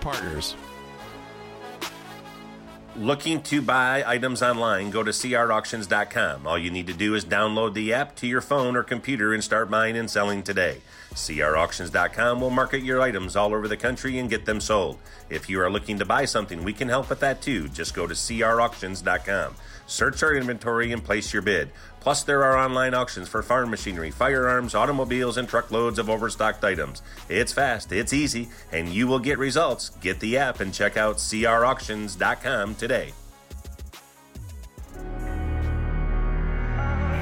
partners. Looking to buy items online? Go to crauctions.com. All you need to do is download the app to your phone or computer and start buying and selling today. crauctions.com will market your items all over the country and get them sold. If you are looking to buy something, we can help with that too. Just go to crauctions.com. Search our inventory and place your bid. Plus, there are online auctions for farm machinery, firearms, automobiles, and truckloads of overstocked items. It's fast, it's easy, and you will get results. Get the app and check out crauctions.com today.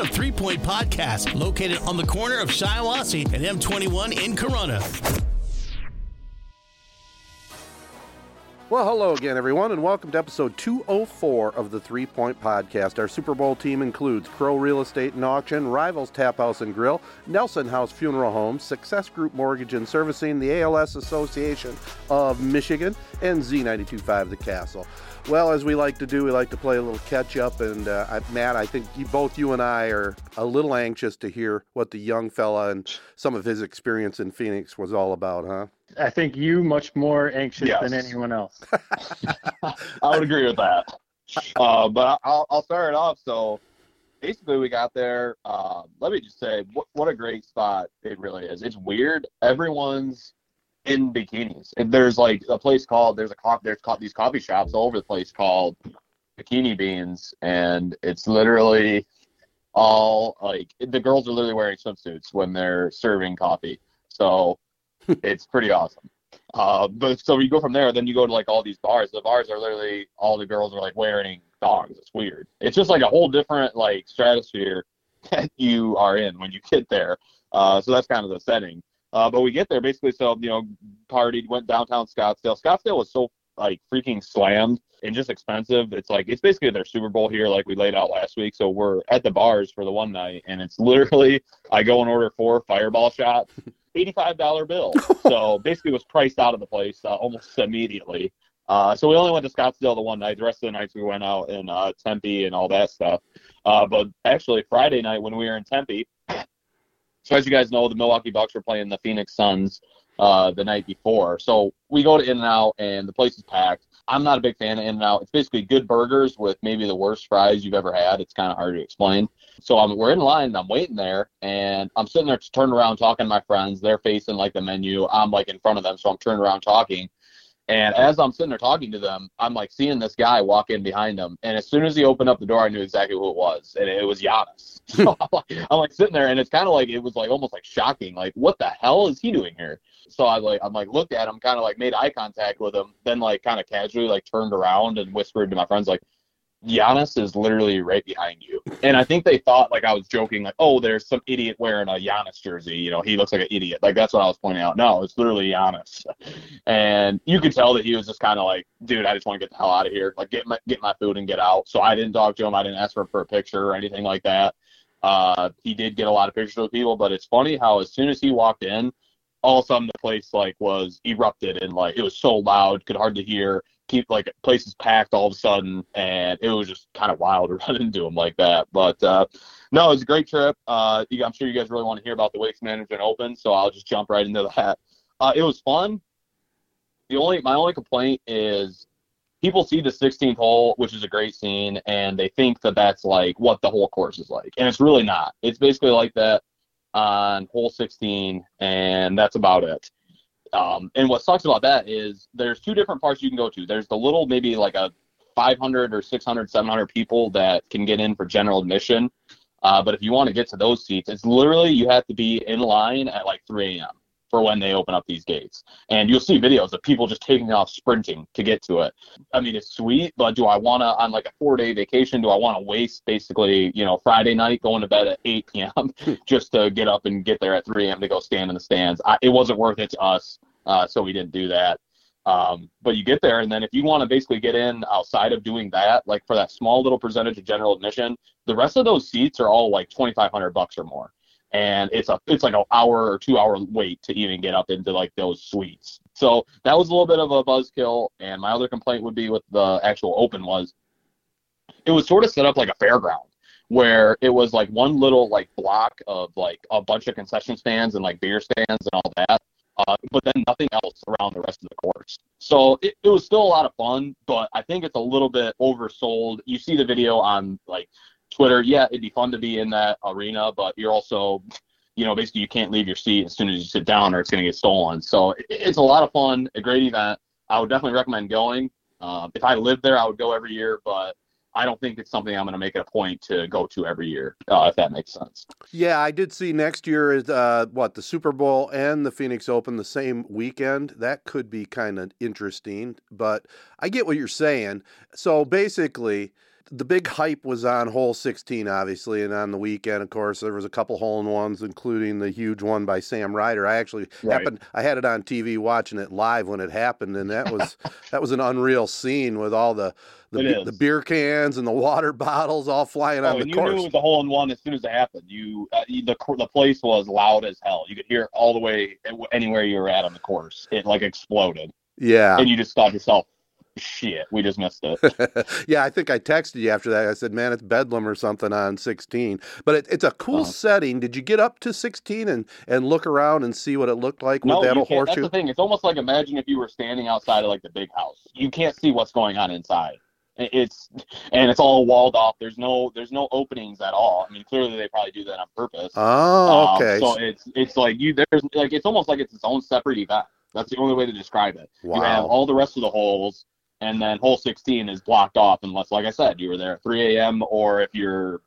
of 3 Point Podcast, located on the corner of Shiawassee and M21 in Corona. Well, hello again, everyone, and welcome to episode 204 of the 3 Point Podcast. Our Super Bowl team includes Crow Real Estate and Auction, Rivals Tap House and Grill, Nelson House Funeral Homes, Success Group Mortgage and Servicing, the ALS Association of Michigan, and Z92.5 The Castle. Well, as we like to do, we like to play a little catch-up, and Matt, I think both you and I are a little anxious to hear what the young fella and some of his experience in Phoenix was all about, huh? I think you much more anxious than anyone else. I would agree with that. But I'll start it off. So, basically, we got there. Let me just say, what a great spot it really is. It's weird. Everyone's in bikinis. And there's like a place called, there's these coffee shops all over the place called Bikini Beans, and it's literally all like the girls are literally wearing swimsuits when they're serving coffee. So it's pretty awesome. But so you go from there, then you go to like all these bars. The bars are literally all the girls are like wearing thongs. It's weird. It's just like a whole different like stratosphere that you are in when you get there. So that's kind of the setting. But we get there basically, so, you know, partied, went downtown Scottsdale. Scottsdale was so, like, freaking slammed and just expensive. It's like, it's basically their Super Bowl here, like we laid out last week. So we're at the bars for the one night, and it's literally, I go and order 4 fireball shots, $85 bill. So basically it was priced out of the place almost immediately. So we only went to Scottsdale the one night. The rest of the nights we went out in Tempe and all that stuff. But actually Friday night when we were in Tempe, so as you guys know, the Milwaukee Bucks were playing the Phoenix Suns the night before. So we go to In-N-Out, and the place is packed. I'm not a big fan of In-N-Out. It's basically good burgers with maybe the worst fries you've ever had. It's kind of hard to explain. So we're in line, and I'm waiting there, and I'm sitting there turned around talking to my friends. They're facing, like, the menu. I'm, like, in front of them, so I'm turned around talking. And as I'm sitting there talking to them, I'm, like, seeing this guy walk in behind them. And as soon as he opened up the door, I knew exactly who it was. And it was Giannis. So I'm like sitting there, and it's kind of like it was, like, almost, like, shocking. Like, what the hell is he doing here? So I'm like, looked at him, kind of, like, made eye contact with him. Then, like, kind of casually, like, turned around and whispered to my friends, like, Giannis is literally right behind you. And I think they thought, like, I was joking, like, oh, there's some idiot wearing a Giannis jersey. You know, he looks like an idiot. Like, that's what I was pointing out. No, it's literally Giannis. And you could tell that he was just kind of like, dude, I just want to get the hell out of here. Like, get my food and get out. So I didn't talk to him. I didn't ask for a picture or anything like that. He did get a lot of pictures with people. But it's funny how as soon as he walked in, all of a sudden the place, like, was erupted. And, like, it was so loud, could hardly hear. Like, places packed all of a sudden, and it was just kind of wild to run into them like that. But no, it was a great trip. I'm sure you guys really want to hear about the Waste Management Open, so I'll just jump right into that. It was fun. My only complaint is people see the 16th hole, which is a great scene, and they think that that's like what the whole course is like, and it's really not. It's basically like that on hole 16, and that's about it. And what sucks about that is there's two different parts you can go to. There's the little, maybe like a 500 or 600, 700 people that can get in for general admission. But if you want to get to those seats, it's literally you have to be in line at like 3 a.m. for when they open up these gates. And you'll see videos of people just taking off sprinting to get to it. I mean, it's sweet, but do I want to, on like a 4-day vacation, do I want to waste basically, you know, Friday night going to bed at 8 p.m. just to get up and get there at 3 a.m. to go stand in the stands? It wasn't worth it to us, so we didn't do that. But you get there, and then if you want to basically get in outside of doing that, like for that small little percentage of general admission, the rest of those seats are all like $2,500 or more. And it's like an hour or 2 hour wait to even get up into like those suites. So that was a little bit of a buzzkill. And my other complaint would be with the actual open was it was sort of set up like a fairground where it was like one little like block of like a bunch of concession stands and like beer stands and all that. But then nothing else around the rest of the course. So it was still a lot of fun, but I think it's a little bit oversold. You see the video on like Twitter. Yeah, it'd be fun to be in that arena, but you're also, you know, basically you can't leave your seat as soon as you sit down or it's going to get stolen. So it's a lot of fun, a great event. I would definitely recommend going. If I lived there, I would go every year, but I don't think it's something I'm going to make it a point to go to every year, if that makes sense. Yeah, I did see next year is, the Super Bowl and the Phoenix Open the same weekend. That could be kind of interesting, but I get what you're saying. So basically, the big hype was on hole 16, obviously, and on the weekend, of course, there was a couple hole-in-ones, including the huge one by Sam Ryder. I actually I had it on TV watching it live when it happened, and that was an unreal scene with all the beer cans and the water bottles all flying on the course. You knew it was a hole-in-one as soon as it happened. The place was loud as hell. You could hear it all the way anywhere you were at on the course. It like exploded. Yeah, and you just thought to yourself, shit, we just messed up. Yeah, I think I texted you after that. I said, man, it's bedlam or something on 16. But it's a cool setting. Did you get up to 16 and look around and see what it looked like with that old horseshoe? That's the thing. It's almost like imagine if you were standing outside of like the big house. You can't see what's going on inside. It's all walled off. There's no openings at all. I mean, clearly they probably do that on purpose. Oh, okay. So it's like it's almost like it's its own separate event. That's the only way to describe it. Wow. You have all the rest of the holes. And then hole 16 is blocked off unless, like I said, you were there at 3 a.m. or if you're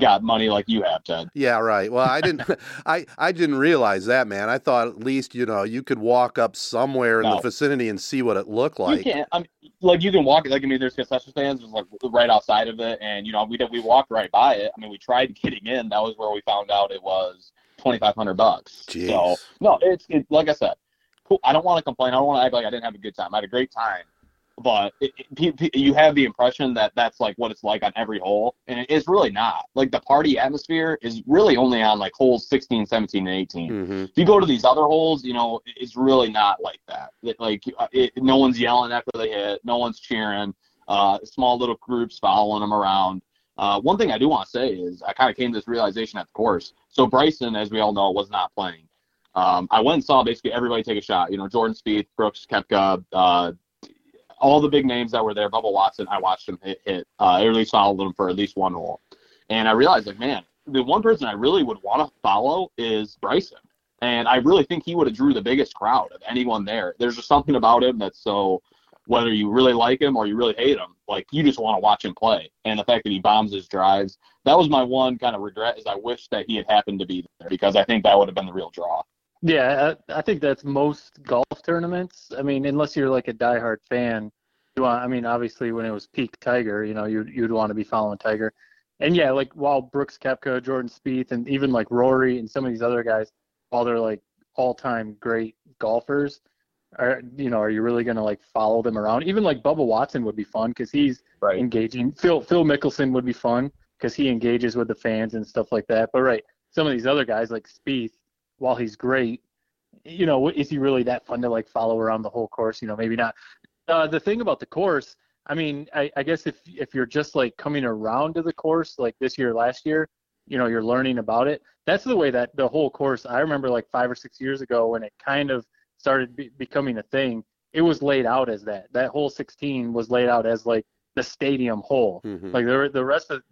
got money like you have, Ted. Yeah, right. Well, I didn't I didn't realize that, man. I thought at least, you know, you could walk up somewhere in the vicinity and see what it looked like. You can't. I mean, like, you can walk. Like, I mean, there's concession stands like right outside of it. And, you know, we walked right by it. I mean, we tried getting in. That was where we found out it was $2,500. Jeez. So, no, it's like I said, cool. I don't want to complain. I don't want to act like I didn't have a good time. I had a great time. But you have the impression that that's like what it's like on every hole, and it's really not. Like, the party atmosphere is really only on like holes 16, 17, and 18. Mm-hmm. If you go to these other holes, you know, it's really not like that. No one's yelling after they hit, no one's cheering. Small little groups following them around. One thing I do want to say is I kind of came to this realization at the course. So Bryson, as we all know, was not playing. I went and saw basically everybody take a shot. You know, Jordan Spieth, Brooks Koepka, all the big names that were there, Bubba Watson. I watched him hit or at least followed him for at least one hole. And I realized, like, man, the one person I really would want to follow is Bryson. And I really think he would have drew the biggest crowd of anyone there. There's just something about him that's so, whether you really like him or you really hate him, like, you just want to watch him play. And the fact that he bombs his drives, that was my one kind of regret, is I wish that he had happened to be there, because I think that would have been the real draw. Yeah, I think that's most golf tournaments. I mean, unless you're like a diehard fan, obviously when it was peak Tiger, you know, you'd want to be following Tiger. And yeah, like while Brooks Koepka, Jordan Spieth, and even like Rory and some of these other guys, while they're like all-time great golfers, are you really going to like follow them around? Even like Bubba Watson would be fun because he's engaging. Phil Mickelson would be fun because he engages with the fans and stuff like that. But some of these other guys like Spieth, while he's great, you know, is he really that fun to like follow around the whole course? You know, maybe not. The thing about the course, I mean, I guess if you're just like coming around to the course, like this year, last year, you know, you're learning about it. That's the way that the whole course, I remember like 5 or 6 years ago when it kind of started becoming a thing, it was laid out as that. That hole 16 was laid out as like the stadium hole. Mm-hmm. Like the rest of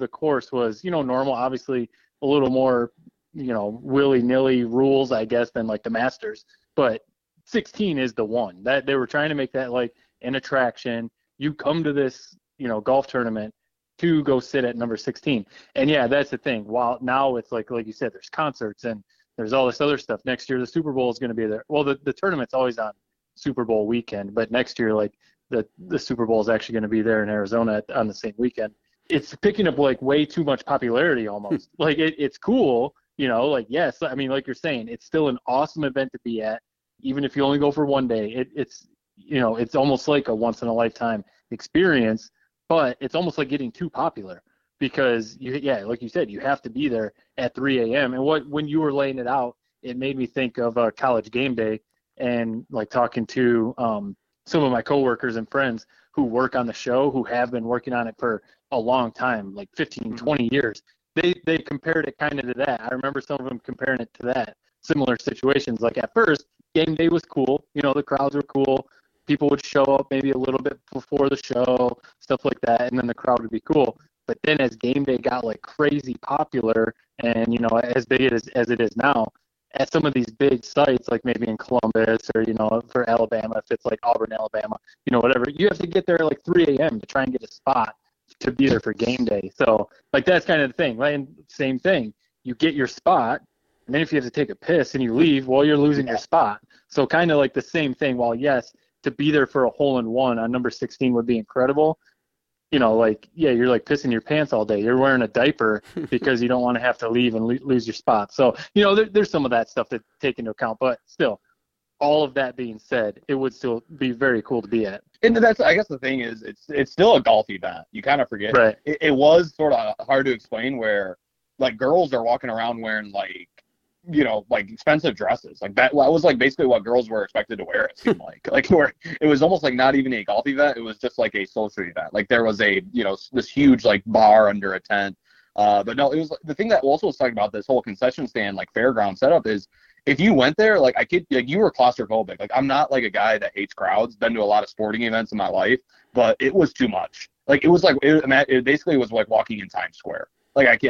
the course was, you know, normal, obviously a little more, you know, willy-nilly rules, I guess, than like the Masters, but 16 is the one that they were trying to make that like an attraction. You come to this, you know, golf tournament to go sit at number 16. And yeah, that's the thing. While now it's like you said, there's concerts and there's all this other stuff. Next year, the Super Bowl is going to be there. Well, the tournament's always on Super Bowl weekend, but next year, like the Super Bowl is actually going to be there in Arizona on the same weekend. It's picking up like way too much popularity almost. Like it's cool, you know, like, yes. I mean, like you're saying, it's still an awesome event to be at. Even if you only go for one day, it's, you know, it's almost like a once in a lifetime experience, but it's almost like getting too popular because like you said, you have to be there at 3 a.m. And when you were laying it out, it made me think of a College Game Day and like talking to some of my coworkers and friends who work on the show, who have been working on it for a long time, like 15, 20 years. They compared it kind of to that. I remember some of them comparing it to that, similar situations. Like at first, game day was cool. You know, the crowds were cool. People would show up maybe a little bit before the show, stuff like that, and then the crowd would be cool. But then as game day got like crazy popular and, you know, as big as it is now, at some of these big sites, like maybe in Columbus or, you know, for Alabama, if it's like Auburn, Alabama, you know, whatever, you have to get there at like 3 a.m. to try and get a spot to be there for game day. So, like, that's kind of the thing, right? And same thing. You get your spot, and then if you have to take a piss and you leave, well, you're losing your spot. So kind of like the same thing. While, yes, to be there for a hole-in-one on number 16 would be incredible, you know, like, yeah, you're like pissing your pants all day. You're wearing a diaper because you don't want to have to leave and lose your spot. So, you know, there's some of that stuff to take into account. But still, all of that being said, it would still be very cool to be at. And that's, I guess the thing is, it's still a golf event. You kind of forget. Right. It was sort of hard to explain where, like, girls are walking around wearing, like, you know, like expensive dresses. Like that was like basically what girls were expected to wear, it seemed like. Like where it was almost like not even a golf event, it was just like a social event. Like there was a, you know, this huge like bar under a tent. But no, it was the thing that also was talking about this whole concession stand, like fairground setup is if you went there, like I kid, like you were claustrophobic. Like I'm not like a guy that hates crowds, been to a lot of sporting events in my life, but it was too much. Like it was like, it basically was like walking in Times Square. Like,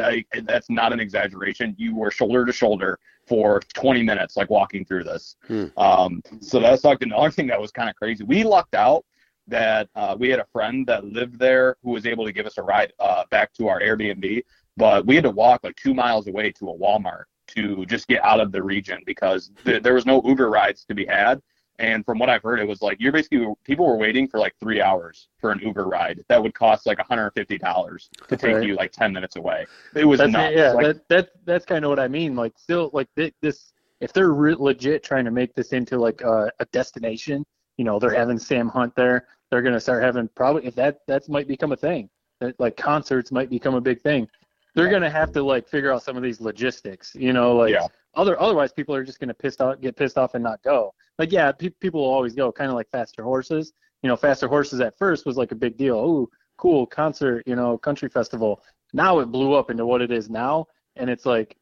that's not an exaggeration. You were shoulder to shoulder for 20 minutes, like, walking through this. So that's, like, another thing that was kind of crazy. We lucked out that we had a friend that lived there who was able to give us a ride back to our Airbnb. But we had to walk, like, 2 miles away to a Walmart to just get out of the region because there was no Uber rides to be had. And from what I've heard, it was like people were waiting for like 3 hours for an Uber ride that would cost like $150 to take you like 10 minutes away. It was nuts. Yeah, like, that's kind of what I mean. Like still like this, if they're legit trying to make this into like a destination, you know, they're having Sam Hunt there. They're gonna start having probably if that might become a thing. That, like concerts might become a big thing. They're gonna have to like figure out some of these logistics, you know, like. Yeah. Otherwise, people are just going to get pissed off and not go. Like, yeah, people will always go, kind of like Faster Horses. You know, Faster Horses at first was like a big deal. Oh, cool, concert, you know, country festival. Now it blew up into what it is now, and it's like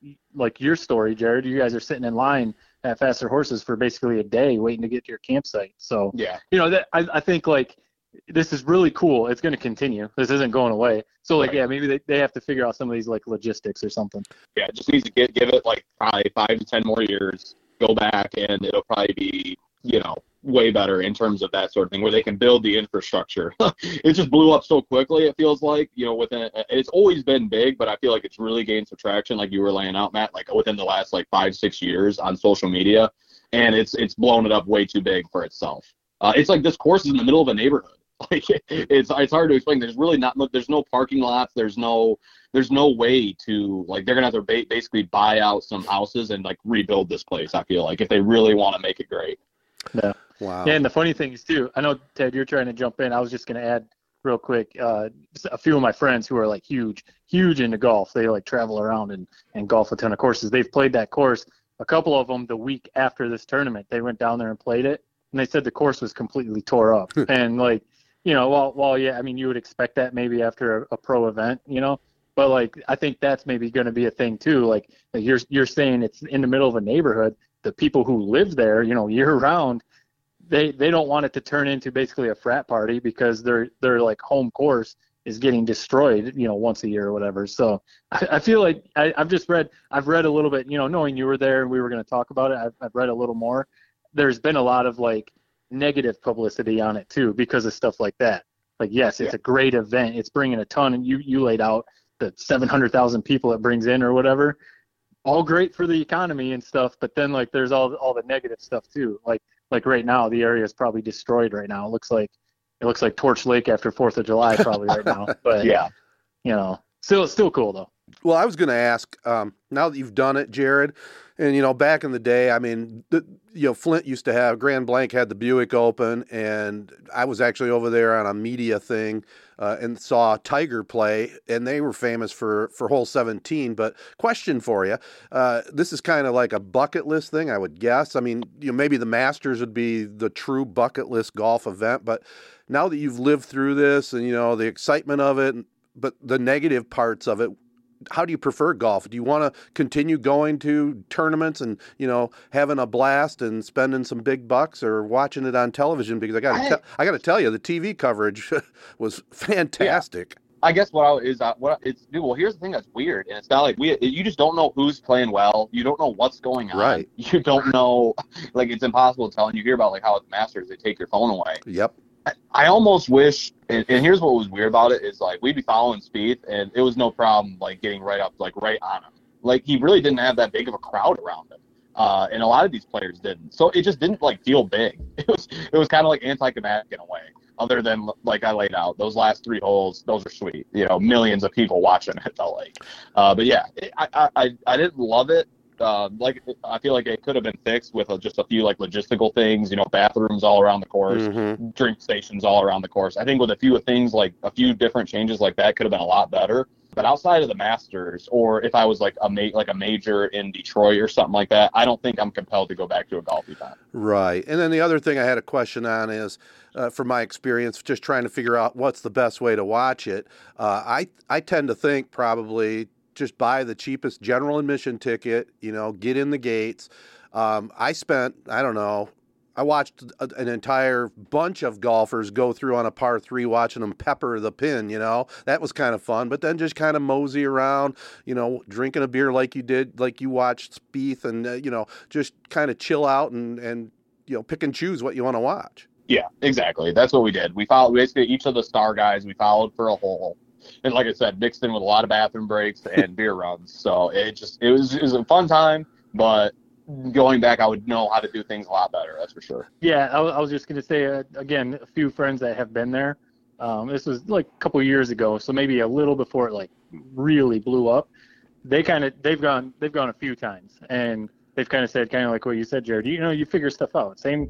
your story, Jared. You guys are sitting in line at Faster Horses for basically a day waiting to get to your campsite. So, yeah, you know, that, I think, like, this is really cool. It's going to continue. This isn't going away. So, like, yeah, maybe they have to figure out some of these, like, logistics or something. Yeah, it just needs to give it, like, probably 5 to 10 more years, go back, and it'll probably be, you know, way better in terms of that sort of thing where they can build the infrastructure. It just blew up so quickly, it feels like, you know, it's always been big, but I feel like it's really gained some traction, like you were laying out, Matt, like within the last, like, 5, 6 years on social media, and it's blown it up way too big for itself. It's like this course is in the middle of a neighborhood. Like it's hard to explain. There's really not much. There's no parking lots. There's no way to like. They're gonna have to basically buy out some houses and like rebuild this place. I feel like if they really want to make it great. Yeah. Wow. Yeah, and the funny thing is too. I know Ted, you're trying to jump in. I was just gonna add real quick. A few of my friends who are like huge into golf. They like travel around and golf a ton of courses. They've played that course. A couple of them the week after this tournament, they went down there and played it, and they said the course was completely tore up and like. You know, well, yeah, I mean, you would expect that maybe after a pro event, you know, but like I think that's maybe going to be a thing too. Like you're saying it's in the middle of a neighborhood. The people who live there, you know, year round, they don't want it to turn into basically a frat party because their like home course is getting destroyed, you know, once a year or whatever. So I feel like I've read a little bit, you know, knowing you were there and we were going to talk about it. I've read a little more. there's been a lot of like negative publicity on it too because of stuff like that. Like, yes, it's a great event. It's bringing a ton, and you laid out the 700,000 people it brings in or whatever. All great for the economy and stuff, but then like there's all the negative stuff too. Like right now, the area is probably destroyed right now. It looks like Torch Lake after 4th of July probably right now. But yeah, you know, still cool though. Well, I was going to ask, now that you've done it, Jared, and, you know, back in the day, I mean, Flint used to have, Grand Blanc had the Buick Open, and I was actually over there on a media thing and saw Tiger play, and they were famous for hole 17. But question for you, this is kind of like a bucket list thing, I would guess. I mean, maybe the Masters would be the true bucket list golf event, but now that you've lived through this and, the excitement of it, but the negative parts of it, how do you prefer golf? Do you want to continue going to tournaments and, having a blast and spending some big bucks, or watching it on television? Because I got to tell you, the TV coverage was fantastic. Yeah. I guess here's the thing that's weird. And it's not like you just don't know who's playing well. You don't know what's going on. Right. You don't know, like, it's impossible to tell. And you hear about like how at the Masters, they take your phone away. Yep. I almost wish, and here's what was weird about it, is like we'd be following Spieth, and it was no problem like getting right up, like right on him. Like he really didn't have that big of a crowd around him, and a lot of these players didn't. So it just didn't like feel big. It was kind of like anticlimactic in a way. Other than like I laid out, those last three holes, those are sweet. Millions of people watching it felt like. But yeah, I didn't love it. I feel like it could have been fixed with just a few like logistical things, bathrooms all around the course, mm-hmm. drink stations all around the course. I think with a few different changes like that could have been a lot better. But outside of the Masters, or if I was like a major in Detroit or something like that, I don't think I'm compelled to go back to a golf event. Right. And then the other thing I had a question on is, from my experience, just trying to figure out what's the best way to watch it. I tend to think probably just buy the cheapest general admission ticket, get in the gates. I watched an entire bunch of golfers go through on a par three, watching them pepper the pin, that was kind of fun, but then just kind of mosey around, drinking a beer like you watched Spieth, and, just kind of chill out and pick and choose what you want to watch. Yeah, exactly. That's what we did. We followed basically each of the star guys. We followed for a hole. And like I said, mixed in with a lot of bathroom breaks and beer runs. So it was a fun time, but going back, I would know how to do things a lot better. That's for sure. Yeah. I was just going to say, again, a few friends that have been there. This was like a couple of years ago. So maybe a little before it like really blew up. They've gone a few times, and they've kind of said kind of like what you said, Jared, you figure stuff out. Same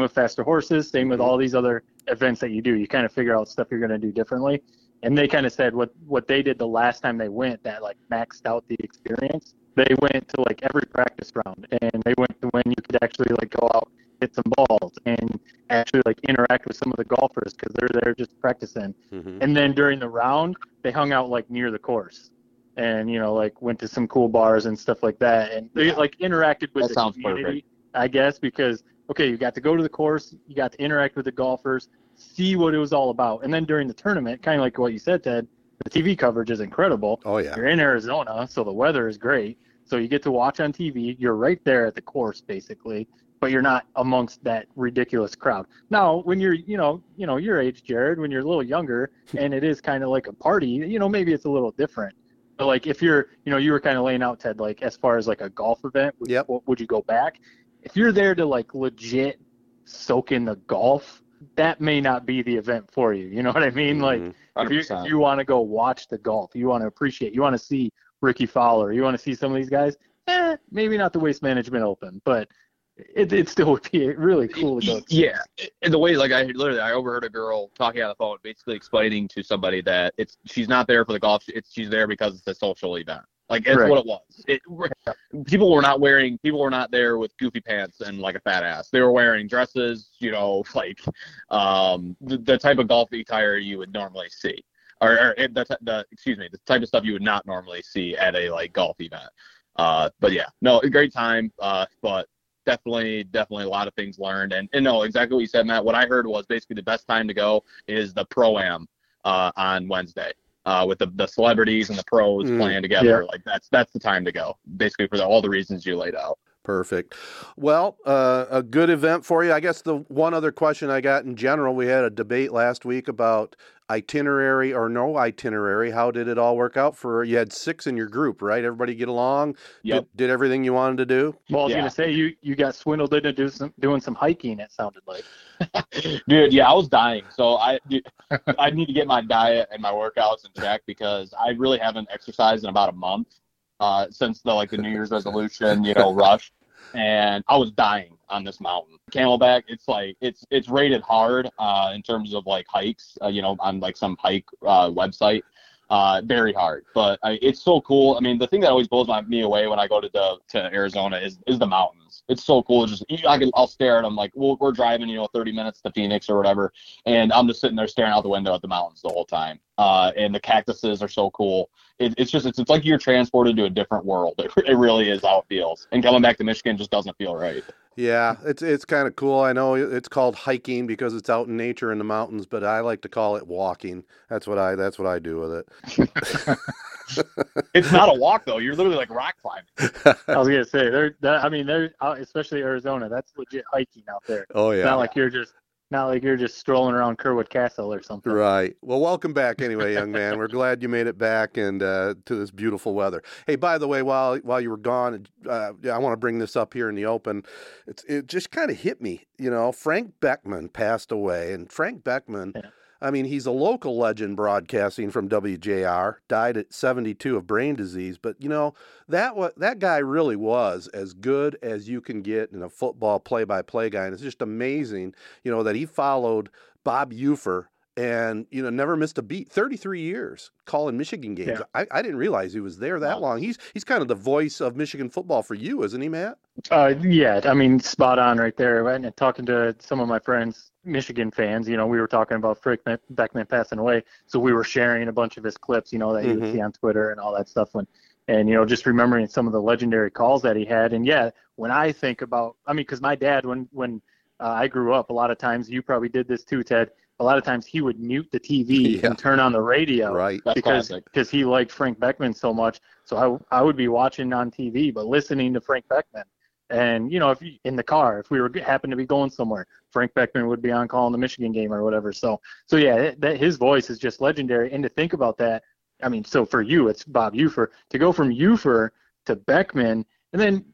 with Faster Horses, same with all these other events that you do. You kind of figure out stuff you're going to do differently. And they kind of said what they did the last time they went that like maxed out the experience. They went to like every practice round, and they went to when you could actually like go out, hit some balls, and actually like interact with some of the golfers because they're there just practicing. Mm-hmm. And then during the round, they hung out like near the course, and like went to some cool bars and stuff like that, and they like interacted with the community. Perfect. I guess because you got to go to the course, you got to interact with the golfers, see what it was all about. And then during the tournament, kind of like what you said, Ted, the TV coverage is incredible. Oh, yeah. You're in Arizona, so the weather is great. So you get to watch on TV. You're right there at the course, basically, but you're not amongst that ridiculous crowd. Now, when you're, your age, Jared, when you're a little younger and it is kind of like a party, maybe it's a little different. But like if you're, you were kind of laying out, Ted, like as far as like a golf event, would you go back? If you're there to like legit soak in the golf, that may not be the event for you. You know what I mean? Mm-hmm. Like if you want to go watch the golf, you want to appreciate, you want to see Ricky Fowler, you want to see some of these guys, maybe not the Waste Management Open, but it still would be really cool to go to. Yeah. And the way, like I overheard a girl talking on the phone, basically explaining to somebody that she's not there for the golf. She's there because it's a social event. Like, that's what it was. People were not there with goofy pants and, like, a fat ass. They were wearing dresses, like the type of golf attire you would normally see. The type of stuff you would not normally see at a, like, golf event. But, yeah, no, a great time, but definitely a lot of things learned. And no, exactly what you said, Matt. What I heard was basically the best time to go is the Pro-Am on Wednesday. With the celebrities and the pros playing together, like that's the time to go, basically for all the reasons you laid out. Perfect. Well, a good event for you. I guess the one other question I got in general, we had a debate last week about itinerary or no itinerary. How did it all work out for you? Had six in your group, right? Everybody get along? Yep. Did everything you wanted to do? Well, I was going to say, you got swindled into doing some hiking, it sounded like. Dude, yeah, I was dying. So I need to get my diet and my workouts in check because I really haven't exercised in about a month since the New Year's resolution, rush. And I was dying on this mountain. Camelback, it's rated hard in terms of hikes, on some hike website, very hard. But it's so cool. I mean, the thing that always blows me away when I go to Arizona is the mountains. It's so cool. It's just I'll stare at them we're driving 30 minutes to Phoenix or whatever, and I'm just sitting there staring out the window at the mountains the whole time. And the cactuses are so cool. It's like you're transported to a different world. It really is how it feels. And coming back to Michigan just doesn't feel right. Yeah, it's kind of cool. I know it's called hiking because it's out in nature in the mountains, but I like to call it walking. That's what I do with it. It's not a walk though. You're literally rock climbing. I was gonna say especially Arizona. That's legit hiking out there. Oh yeah. It's not like you're just. Not like you're just strolling around Kerwood Castle or something. Right. Well, welcome back anyway, young man. We're glad you made it back and to this beautiful weather. Hey, by the way, while you were gone, I want to bring this up here in the open. It just kind of hit me. Frank Beckman passed away, and Frank Beckman, yeah. I mean, he's a local legend broadcasting from WJR, died at 72 of brain disease. But, that guy really was as good as you can get in a football play-by-play guy. And it's just amazing, that he followed Bob Ufer and, never missed a beat. 33 years calling Michigan games. Yeah. I didn't realize he was there that long. He's kind of the voice of Michigan football for you, isn't he, Matt? Yeah, I mean, spot on right there. Right? And talking to some of my friends, Michigan fans, we were talking about Frank Beckman passing away, so we were sharing a bunch of his clips, that you would see on Twitter and all that stuff. Just remembering some of the legendary calls that he had. And yeah, when I think about, because my dad, when I grew up, a lot of times, you probably did this too, Ted, a lot of times he would mute the TV and turn on the radio, right? Because he liked Frank Beckman so much. So I would be watching on TV, but listening to Frank Beckman. And, in the car, if we were happened to be going somewhere, Frank Beckman would be on calling the Michigan game or whatever. So yeah, that his voice is just legendary. And to think about that, so for you, it's Bob Ufer. To go from Ufer to Beckman, and then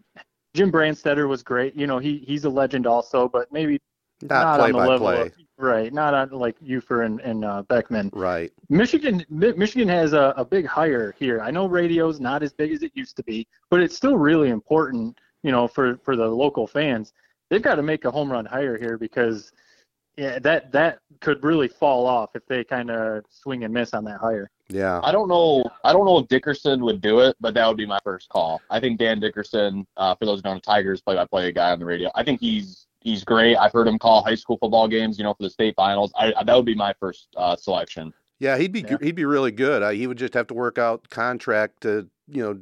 Jim Brandstatter was great. He's a legend also, but maybe not on the level of, right, not on Ufer and Beckman. Right. Michigan has a big hire here. I know radio's not as big as it used to be, but it's still really important. For the local fans, they've got to make a home run hire here because that could really fall off if they kind of swing and miss on that hire. Yeah. I don't know if Dickerson would do it, but that would be my first call. I think Dan Dickerson, for those who don't know, Tigers play-by-play guy on the radio, I think he's great. I've heard him call high school football games, for the state finals. That would be my first selection. Yeah, he'd be really good. He would just have to work out contract to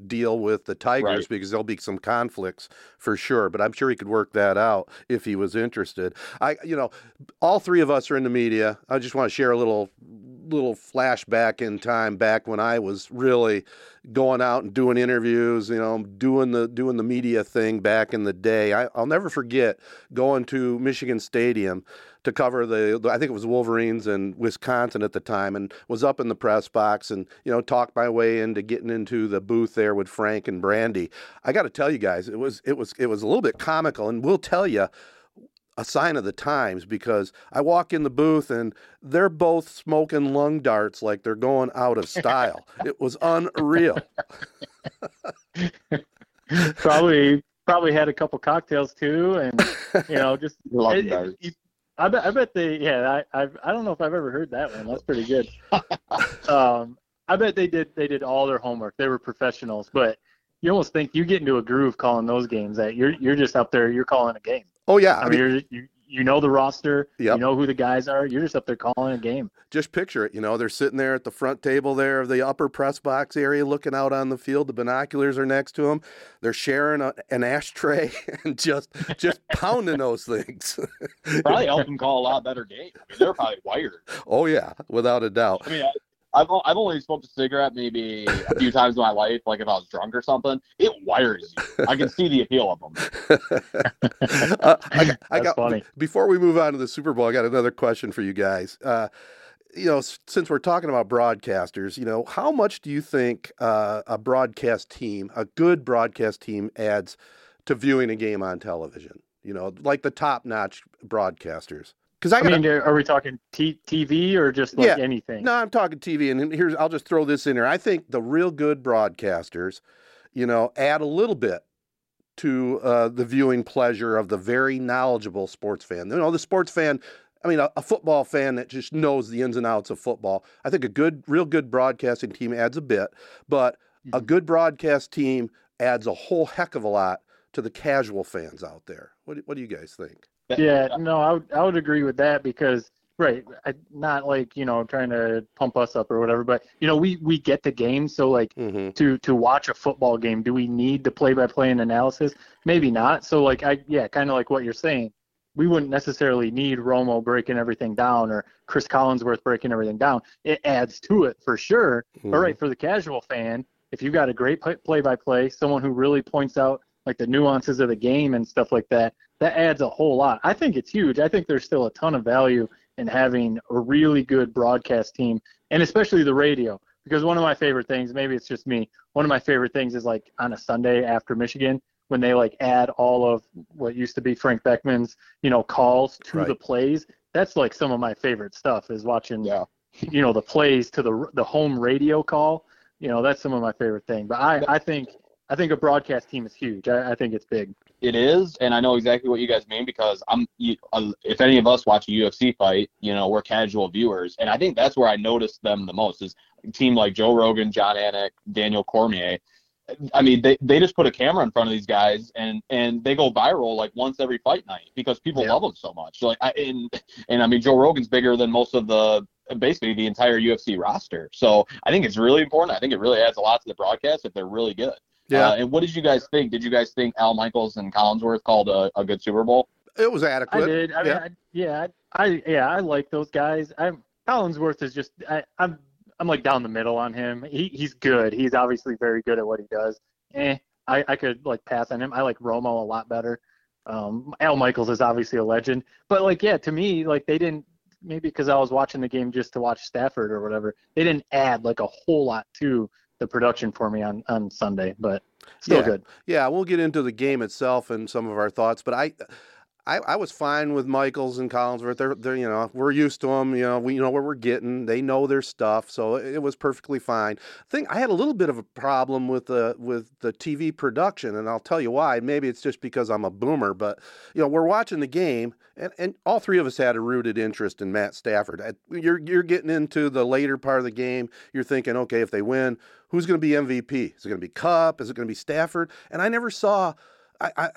deal with the Tigers, right, because there'll be some conflicts for sure. But I'm sure he could work that out if he was interested. All three of us are in the media. I just want to share a little flashback in time, back when I was really going out and doing interviews, doing the media thing back in the day. I'll never forget going to Michigan Stadium to cover I think it was Wolverines and Wisconsin at the time, and was up in the press box and, talked my way into getting into the booth there with Frank and Brandy. I got to tell you guys, it was a little bit comical, and we'll tell you a sign of the times, because I walk in the booth and they're both smoking lung darts like they're going out of style. It was unreal. Probably had a couple cocktails too, and just lung darts. I don't know if I've ever heard that one. That's pretty good. I bet they did all their homework. They were professionals, but you almost think you get into a groove calling those games that you're just up there, you're calling a game. Oh yeah. I mean, you know the roster, yep. You know who the guys are, you're just up there calling a game. Just picture it, they're sitting there at the front table there of the upper press box area looking out on the field, the binoculars are next to them, they're sharing an ashtray and just pounding those things. Probably helped them call a lot better game. They're probably wired. Oh yeah, without a doubt. I've only smoked a cigarette maybe a few times in my life, like if I was drunk or something. It wires you. I can see the appeal of them. That's funny. Before we move on to the Super Bowl, I got another question for you guys. You know, since we're talking about broadcasters, you know, how much do you think a good broadcast team adds to viewing a game on television? You know, like the top-notch broadcasters. Because I mean, are we talking TV or just like anything? No, I'm talking TV. And I'll just throw this in here. I think the real good broadcasters, you know, add a little bit to the viewing pleasure of the very knowledgeable sports fan. You know, the sports fan, I mean, a football fan that just knows the ins and outs of football. I think a real good broadcasting team adds a bit, but a good broadcast team adds a whole heck of a lot to the casual fans out there. What do you guys think? Yeah, no, I would agree with that because, right, not like, you know, trying to pump us up or whatever, but, you know, we get the game. So, like, to watch a football game, do we need the play-by-play and analysis? Maybe not. So, like, kind of like what you're saying. We wouldn't necessarily need Romo breaking everything down or Chris Collinsworth breaking everything down. It adds to it for sure. Mm-hmm. All right, for the casual fan, if you've got a great play-by-play, someone who really points out, like, the nuances of the game and stuff like that, that adds a whole lot. I think it's huge. I think there's still a ton of value in having a really good broadcast team, and especially the radio, because one of my favorite things, maybe it's just me, one of my favorite things is, like, on a Sunday after Michigan, when they like add all of what used to be Frank Beckman's, you know, calls to the plays. That's like some of my favorite stuff is watching, you know, the plays to the home radio call. You know, that's some of my favorite thing. But I think a broadcast team is huge. I think it's big. It is, and I know exactly what you guys mean because if any of us watch a UFC fight, you know, we're casual viewers, and I think that's where I notice them the most is a team like Joe Rogan, John Anik, Daniel Cormier. I mean, they just put a camera in front of these guys, and they go viral like once every fight night because people love them so much. Like, I mean, Joe Rogan's bigger than most of basically the entire UFC roster. So I think it's really important. I think it really adds a lot to the broadcast if they're really good. Yeah. And what did you guys think? Did you guys think Al Michaels and Collinsworth called a good Super Bowl? It was adequate. I did. I like those guys. Collinsworth is just I'm like down the middle on him. He's good. He's obviously very good at what he does. I could like pass on him. I like Romo a lot better. Al Michaels is obviously a legend, but like, to me, like they didn't, maybe because I was watching the game just to watch Stafford or whatever. They didn't add like a whole lot to the production for me on Sunday, but still good. Yeah. We'll get into the game itself and some of our thoughts, but I was fine with Michaels and Collinsworth. They're you know, we're used to them. You know, we know what we're getting. They know their stuff, so it was perfectly fine. I had a little bit of a problem with the TV production, and I'll tell you why. Maybe it's just because I'm a boomer, but you know, we're watching the game, and all three of us had a rooted interest in Matt Stafford. You're getting into the later part of the game. You're thinking, okay, if they win, who's going to be MVP? Is it going to be Kupp? Is it going to be Stafford? And I never saw.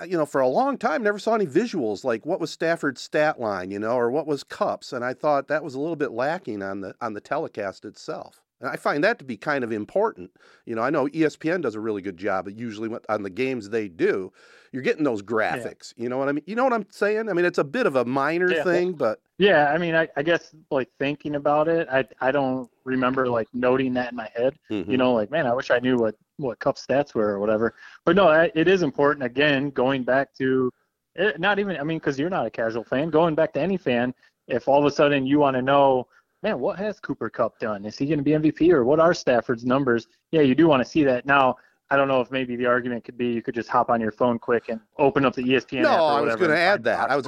You know, for a long time, never saw any visuals like what was Stafford's stat line, you know, or what was Kupp's, and I thought that was a little bit lacking on the telecast itself. And I find that to be kind of important. You know, I know ESPN does a really good job, but usually on the games they do, you're getting those graphics. Yeah. You know what I mean? You know what I'm saying? I mean, it's a bit of a minor thing, but yeah, I mean, I guess like thinking about it, I don't remember like noting that in my head. Mm-hmm. You know, like, man, I wish I knew what Kupp stats were or whatever. But no, it is important. Again, going back to because you're not a casual fan. Going back to any fan, if all of a sudden you want to know, man, what has Cooper Kupp done? Is he going to be MVP or what are Stafford's numbers? Yeah, you do want to see that. Now, I don't know if maybe the argument could be you could just hop on your phone quick and open up the ESPN app or whatever. No, I was going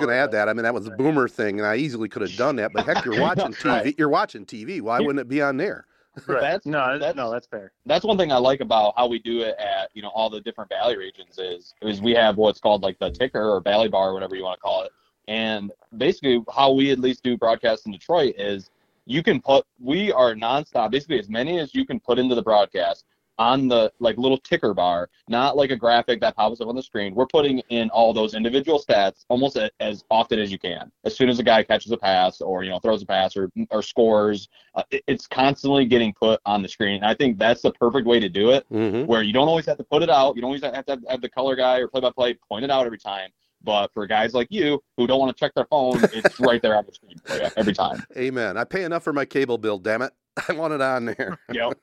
to add that. I mean, that was a boomer thing, and I easily could have done that. But heck, you're watching TV. You're watching TV. Why wouldn't it be on there? Right. That's fair. That's one thing I like about how we do it at, you know, all the different Valley regions is we have what's called like the ticker or Valley Bar or whatever you want to call it. And basically how we at least do broadcasts in Detroit is we are nonstop, basically as many as you can put into the broadcast on the like little ticker bar, not like a graphic that pops up on the screen. We're putting in all those individual stats almost as often as you can. As soon as a guy catches a pass or, you know, throws a pass or scores, it's constantly getting put on the screen. And I think that's the perfect way to do it, where you don't always have to put it out. You don't always have to have the color guy or play-by-play point it out every time. But for guys like you who don't want to check their phone, it's right there on the screen for you every time. Amen. I pay enough for my cable bill, damn it. I want it on there. Yep.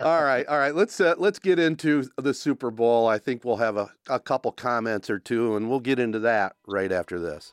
All right. Let's get into the Super Bowl. I think we'll have a couple comments or two, and we'll get into that right after this.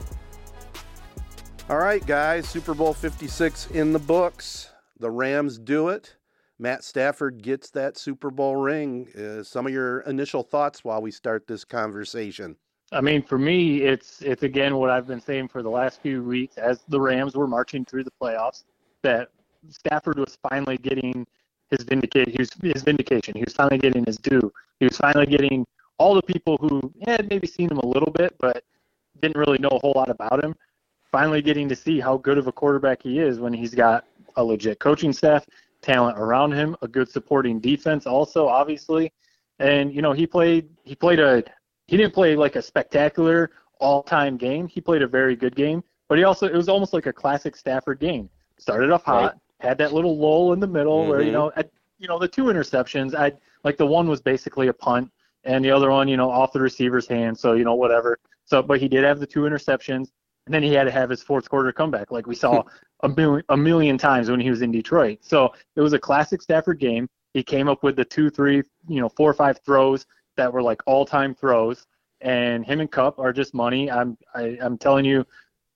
All right, guys, Super Bowl 56 in the books. The Rams do it. Matt Stafford gets that Super Bowl ring. Some of your initial thoughts while we start this conversation. I mean, for me, it's again what I've been saying for the last few weeks as the Rams were marching through the playoffs, that Stafford was finally getting his vindication. He was finally getting his due. He was finally getting all the people who had maybe seen him a little bit but didn't really know a whole lot about him, finally getting to see how good of a quarterback he is when he's got a legit coaching staff, talent around him, a good supporting defense also, obviously. And, you know, he didn't play like a spectacular all-time game. He played a very good game, but it was almost like a classic Stafford game. Started off hot, had that little lull in the middle where, the two interceptions, the one was basically a punt and the other one, off the receiver's hand. So, whatever. So, but he did have the two interceptions. And then he had to have his fourth quarter comeback, like we saw a million times when he was in Detroit. So it was a classic Stafford game. He came up with the 2, 3, 4 or 5 throws that were like all-time throws. And him and Kupp are just money. I'm telling you,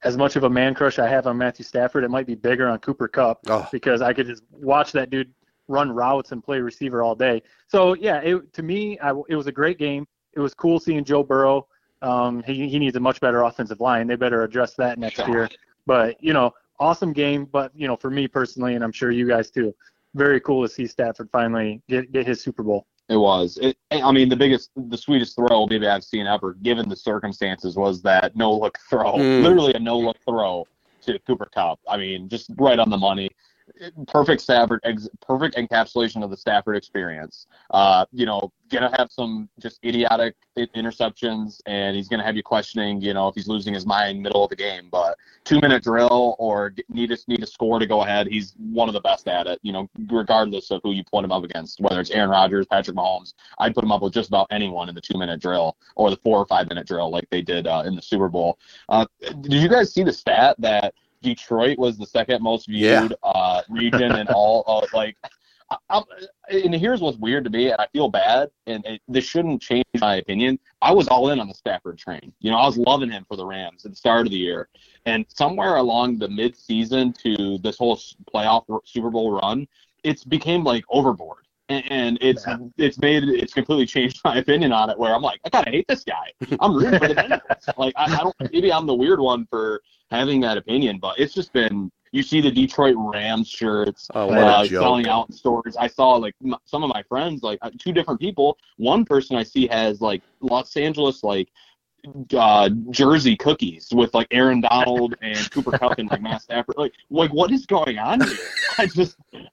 as much of a man crush I have on Matthew Stafford, it might be bigger on Cooper Kupp because I could just watch that dude run routes and play receiver all day. So yeah, to me, it was a great game. It was cool seeing Joe Burrow. He needs a much better offensive line. They better address that next year. But, awesome game. But, for me personally, and I'm sure you guys too, very cool to see Stafford finally get his Super Bowl. It was. The sweetest throw maybe I've seen ever, given the circumstances, was that no-look throw. Literally a no-look throw to Cooper Kupp. I mean, just right on the money. Perfect encapsulation of the Stafford experience. Gonna have some just idiotic interceptions, and he's gonna have you questioning, if he's losing his mind middle of the game. But 2-minute drill or need a score to go ahead, he's one of the best at it. Regardless of who you put him up against, whether it's Aaron Rodgers, Patrick Mahomes, I'd put him up with just about anyone in the 2-minute drill or the 4 or 5-minute drill, like they did in the Super Bowl. Did you guys see the stat that Detroit was the second most viewed region in all of, and here's what's weird to me, and I feel bad, and this shouldn't change my opinion. I was all in on the Stafford train. I was loving him for the Rams at the start of the year. And somewhere along the mid-season to this whole playoff Super Bowl run, it's became, overboard. And it's completely changed my opinion on it, where I'm like, I kind of hate this guy. I'm rooting for the Bengals. I don't, maybe I'm the weird one for having that opinion, but it's just been, you see the Detroit Rams shirts selling out in stores. I saw some of my friends, 2 different people. One person I see has Los Angeles, jersey cookies with Aaron Donald and Cooper Kupp and Matt Stafford. What is going on here?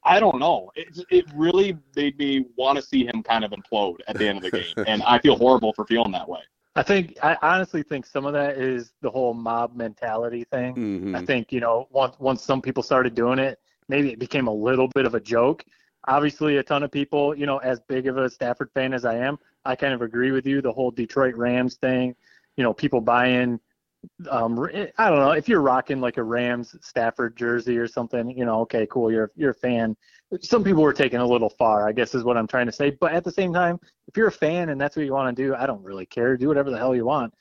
I don't know. It really made me want to see him kind of implode at the end of the game, and I feel horrible for feeling that way. I honestly think some of that is the whole mob mentality thing. Mm-hmm. I think once some people started doing it, maybe it became a little bit of a joke. Obviously, a ton of people. As big of a Stafford fan as I am, I kind of agree with you. The whole Detroit Rams thing. People buying, I don't know, if you're rocking a Rams Stafford jersey or something, okay, cool, you're a fan. Some people were taking a little far, I guess is what I'm trying to say. But at the same time, if you're a fan and that's what you want to do, I don't really care. Do whatever the hell you want.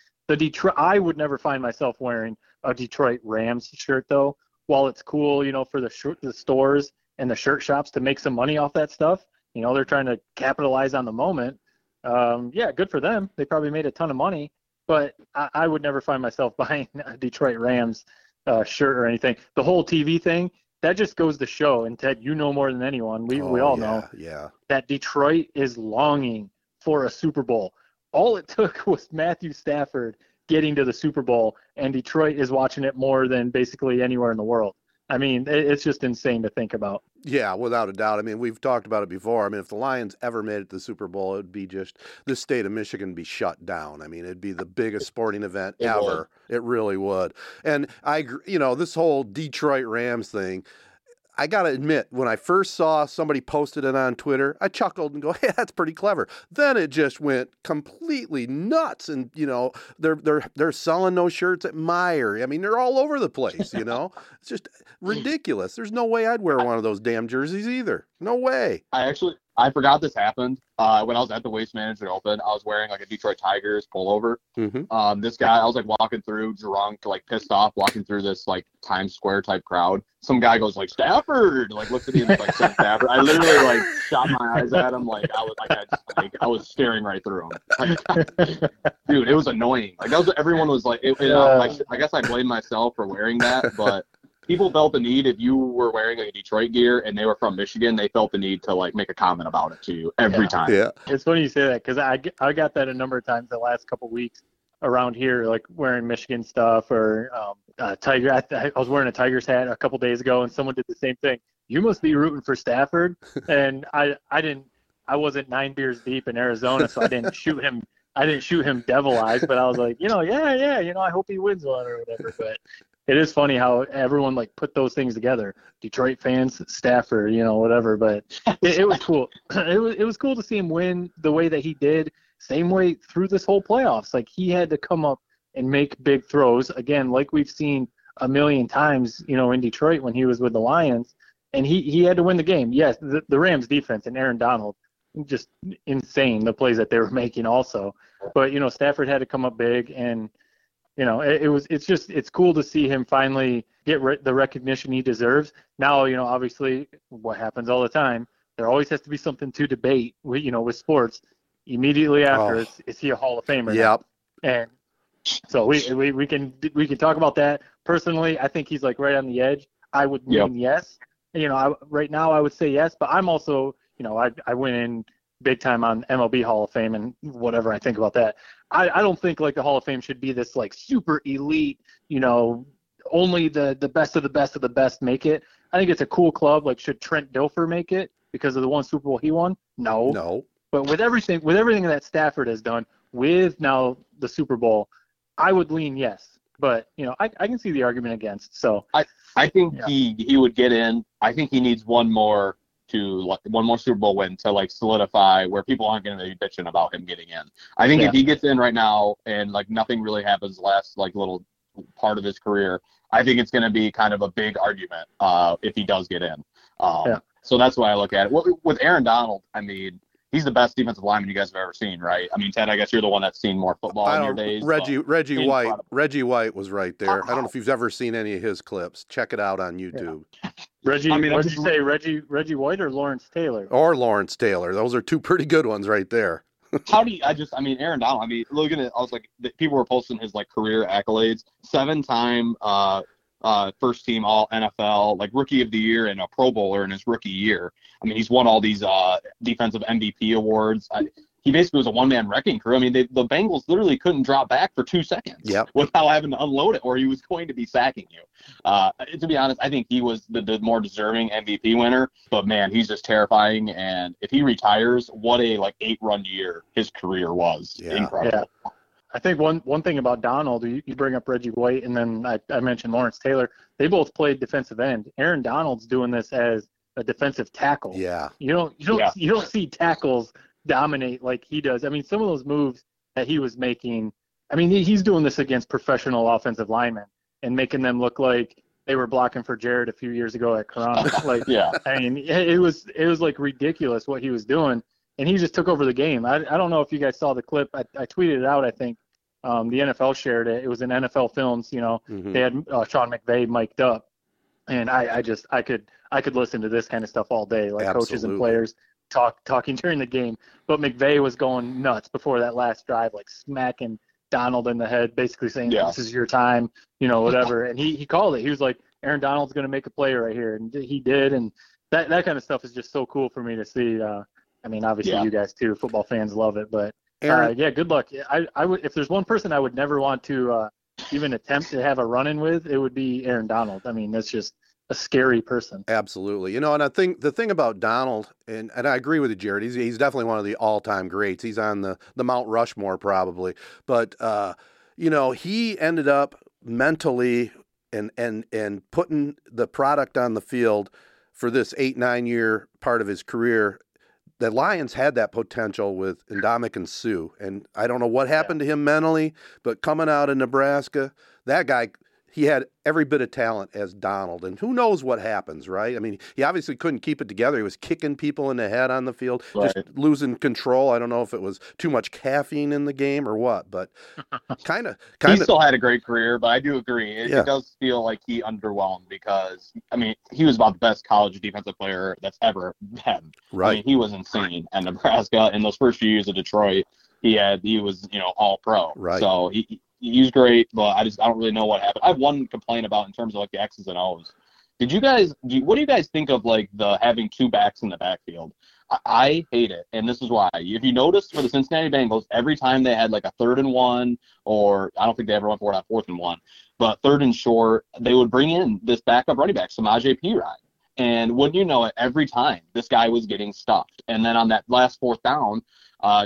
I would never find myself wearing a Detroit Rams shirt, though. While it's cool, for the stores and the shirt shops to make some money off that stuff. You know, they're trying to capitalize on the moment. Yeah, good for them. They probably made a ton of money, but I would never find myself buying a Detroit Rams shirt or anything. The whole TV thing, that just goes to show, and Ted, you know more than anyone, we all know that Detroit is longing for a Super Bowl. All it took was Matthew Stafford getting to the Super Bowl, and Detroit is watching it more than basically anywhere in the world. I mean, it's just insane to think about. Yeah, without a doubt. I mean, we've talked about it before. I mean, if the Lions ever made it to the Super Bowl, it would be just the state of Michigan would be shut down. I mean, it'd be the biggest sporting event ever. It really would. And I, you know, this whole Detroit Rams thing, I got to admit, when I first saw somebody posted it on Twitter, I chuckled and go, hey, that's pretty clever. Then it just went completely nuts. And, you know, they're selling those shirts at Meijer. I mean, they're all over the place, you know. It's just ridiculous. There's no way I'd wear one of those damn jerseys either. No way. I forgot this happened. When I was at the Waste Management Open, I was wearing like a Detroit Tigers pullover. Mm-hmm. This guy, I was like walking through drunk, like pissed off, walking through this like Times Square type crowd. Some guy goes like Stafford, like looks at me and like said Stafford. I literally like shot my eyes at him, I was staring right through him. Dude, it was annoying. Like that was everyone was like, I guess I blame myself for wearing that, but. People felt the need, if you were wearing a Detroit gear and they were from Michigan, they felt the need to like make a comment about it to you every time. Yeah. It's funny you say that because I got that a number of times the last couple of weeks around here, like wearing Michigan stuff or Tiger. I was wearing a Tigers hat a couple days ago and someone did the same thing. You must be rooting for Stafford. And I wasn't 9 beers deep in Arizona, so I didn't shoot him. I didn't shoot him devil eyes, but I was like, I hope he wins one or whatever. But it is funny how everyone like put those things together. Detroit fans, Stafford, you know, whatever. But it was cool. It was cool to see him win the way that he did. Same way through this whole playoffs. Like he had to come up and make big throws again, like we've seen a million times, you know, in Detroit when he was with the Lions. And he had to win the game. Yes, the Rams defense and Aaron Donald, just insane the plays that they were making also. But you know, Stafford had to come up big and. You know, it's cool to see him finally get the recognition he deserves. Now, you know, obviously what happens all the time, there always has to be something to debate, you know, with sports. Immediately after, is he a Hall of Famer? Yep. And so we can talk about that. Personally, I think he's like right on the edge. I would mean yes. You know, right now I would say yes, but I'm also, you know, I went in big time on MLB Hall of Fame and whatever I think about that. I don't think like the Hall of Fame should be this like super elite, you know, only the best of the best of the best make it. I think it's a cool club. Like should Trent Dilfer make it because of the one Super Bowl he won? No. But with everything that Stafford has done with now the Super Bowl, I would lean yes. But, you know, I can see the argument against. So I think he would get in. I think he needs one more Super Bowl win to like solidify where people aren't going to be bitching about him getting in. I think if he gets in right now and like nothing really happens last like little part of his career, I think it's going to be kind of a big argument if he does get in. So that's why I look at it. With Aaron Donald, I mean, he's the best defensive lineman you guys have ever seen, right? I mean, Ted, I guess you're the one that's seen more football in your days. Reggie White. Incredible. Reggie White was right there. I don't know if you've ever seen any of his clips. Check it out on YouTube. Yeah. Reggie, what did you say? Reggie White or Lawrence Taylor? Or Lawrence Taylor. Those are two pretty good ones right there. Aaron Donald, I mean, looking at it, I was like, people were posting his like career accolades. 7-time first team all NFL, like rookie of the year and a Pro Bowler in his rookie year. I mean, he's won all these defensive MVP awards. He basically was a one-man wrecking crew. I mean, the Bengals literally couldn't drop back for 2 seconds without having to unload it, or he was going to be sacking you. To be honest, I think he was the more deserving MVP winner. But, man, he's just terrifying. And if he retires, what a, like, 8-run year his career was. Yeah. Incredible. Yeah. I think one thing about Donald, you bring up Reggie White, and then I mentioned Lawrence Taylor. They both played defensive end. Aaron Donald's doing this as a defensive tackle. Yeah. You don't see tackles – dominate like he does. I mean, some of those moves that he was making, I mean, he's doing this against professional offensive linemen and making them look like they were blocking for Jared a few years ago at Corona. Like, I mean, it was like ridiculous what he was doing, and he just took over the game. I don't know if you guys saw the clip. I tweeted it out, I think. The NFL shared it. It was in NFL Films, you know. Mm-hmm. They had Sean McVay mic'd up, And I could listen to this kind of stuff all day, like Absolutely. Coaches and players talking during the game. But McVay was going nuts before that last drive, like smacking Donald in the head, basically saying, yeah. this is your time, you know, whatever. And he called it. He was like, Aaron Donald's going to make a play right here. And he did. And that kind of stuff is just so cool for me to see. I mean, obviously yeah. you guys too, football fans love it, but Aaron, yeah, good luck. I would, if there's one person I would never want to even attempt to have a run-in with, it would be Aaron Donald. I mean, that's just a scary person. Absolutely. You know, and I think the thing about Donald, and I agree with you, Jared, he's definitely one of the all-time greats. He's on the Mount Rushmore probably. But, you know, he ended up mentally and putting the product on the field for this 8-9 year part of his career. The Lions had that potential with Ndamukong and Suh, and I don't know what happened yeah. to him mentally, but coming out of Nebraska, that guy, he had every bit of talent as Donald, and who knows what happens, right? I mean, he obviously couldn't keep it together. He was kicking people in the head on the field, right. just losing control. I don't know if it was too much caffeine in the game or what, but kind of. He still had a great career, but I do agree. It does feel like he underwhelmed because, I mean, he was about the best college defensive player that's ever been. Right. I mean, he was insane at Nebraska. In those first few years of Detroit, he was, you know, all pro. Right. So he was great, but I don't really know what happened. I have one complaint about in terms of like the X's and O's. What do you guys think of like the having two backs in the backfield? I hate it, and this is why. If you notice for the Cincinnati Bengals, every time they had like a 3rd and 1, or I don't think they ever went for it on 4th and 1, but 3rd and short, they would bring in this backup running back, Samaje Perine. And wouldn't you know it, every time this guy was getting stuffed. And then on that last 4th down,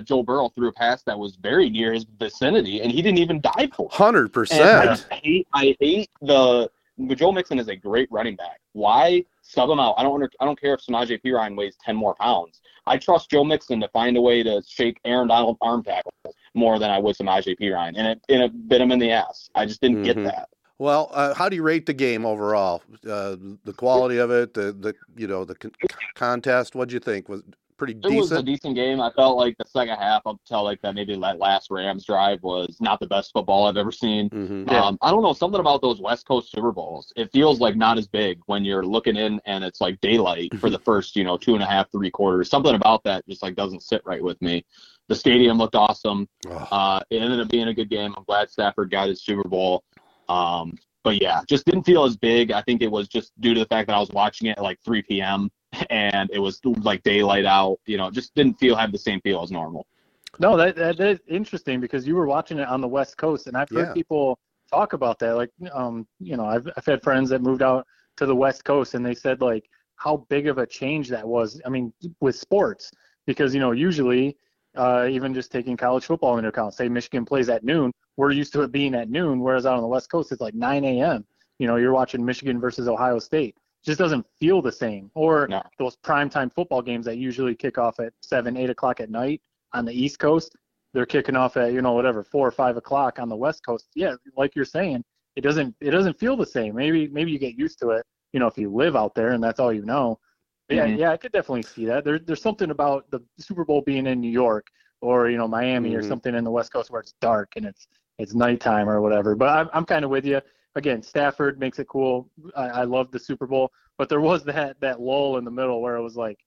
Joe Burrow threw a pass that was very near his vicinity, and he didn't even dive for it. 100%. I hate Joe Mixon is a great running back. Why sub him out? I don't care if Samaje Perine weighs 10 more pounds. I trust Joe Mixon to find a way to shake Aaron Donald arm tackles more than I would Samaje Perine, and it bit him in the ass. I just didn't get that. Well, how do you rate the game overall? The quality of it, the contest. What'd you think? Was pretty decent. It was a decent game. I felt like the second half up until like that maybe that last Rams drive was not the best football I've ever seen. Mm-hmm. Yeah. I don't know, something about those West Coast Super Bowls. It feels like not as big when you're looking in and it's like daylight for the first, 2.5, 3 quarters. Something about that just like doesn't sit right with me. The stadium looked awesome. It ended up being a good game. I'm glad Stafford got his Super Bowl. But yeah, just didn't feel as big. I think it was just due to the fact that I was watching it at like 3 p.m. and it was like daylight out, just didn't have the same feel as normal. No, that is interesting because you were watching it on the West Coast, and I've heard people talk about that. Like, I've had friends that moved out to the West Coast, and they said like how big of a change that was. I mean, with sports, because usually even just taking college football into account, say Michigan plays at noon, we're used to it being at noon, whereas out on the West Coast it's like 9 a.m. You're watching Michigan versus Ohio State. Just doesn't feel the same. Or those primetime football games that usually kick off at 7, 8 o'clock at night on the East Coast, they're kicking off at, 4 or 5 o'clock on the West Coast. Yeah, like you're saying, it doesn't feel the same. Maybe you get used to it, if you live out there and that's all you know. But yeah, I could definitely see that. There's something about the Super Bowl being in New York or, Miami or something in the West Coast where it's dark and it's nighttime or whatever. But I'm kind of with you. Again, Stafford makes it cool. I love the Super Bowl, but there was that lull in the middle where it was like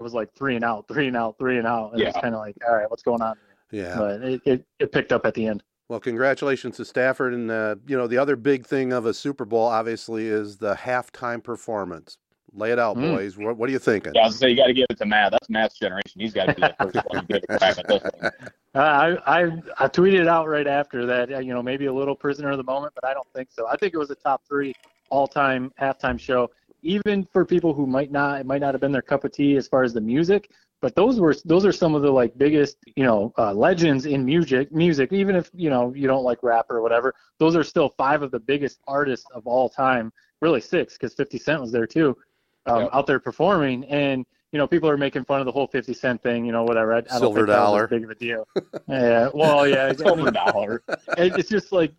3 and out, 3 and out, 3 and out, and it's kind of like, all right, what's going on? Yeah, but it picked up at the end. Well, congratulations to Stafford, and the other big thing of a Super Bowl obviously is the halftime performance. Lay it out, boys. What are you thinking? Yeah, I was gonna say you got to give it to Matt. That's Matt's generation. He's got to be the first one to get a crack at this thing. I tweeted it out right after that. Maybe a little prisoner of the moment, but I don't think so. I think it was a top 3 all-time halftime show, even for people who might not have been their cup of tea as far as the music. But those are some of the like biggest legends in music. Even if you don't like rap or whatever, those are still 5 of the biggest artists of all time. Really 6, because 50 Cent was there too. Out there performing, and people are making fun of the whole 50 Cent thing, whatever. I don't think that was as big of a deal. Yeah, well, yeah, $1. It's just like,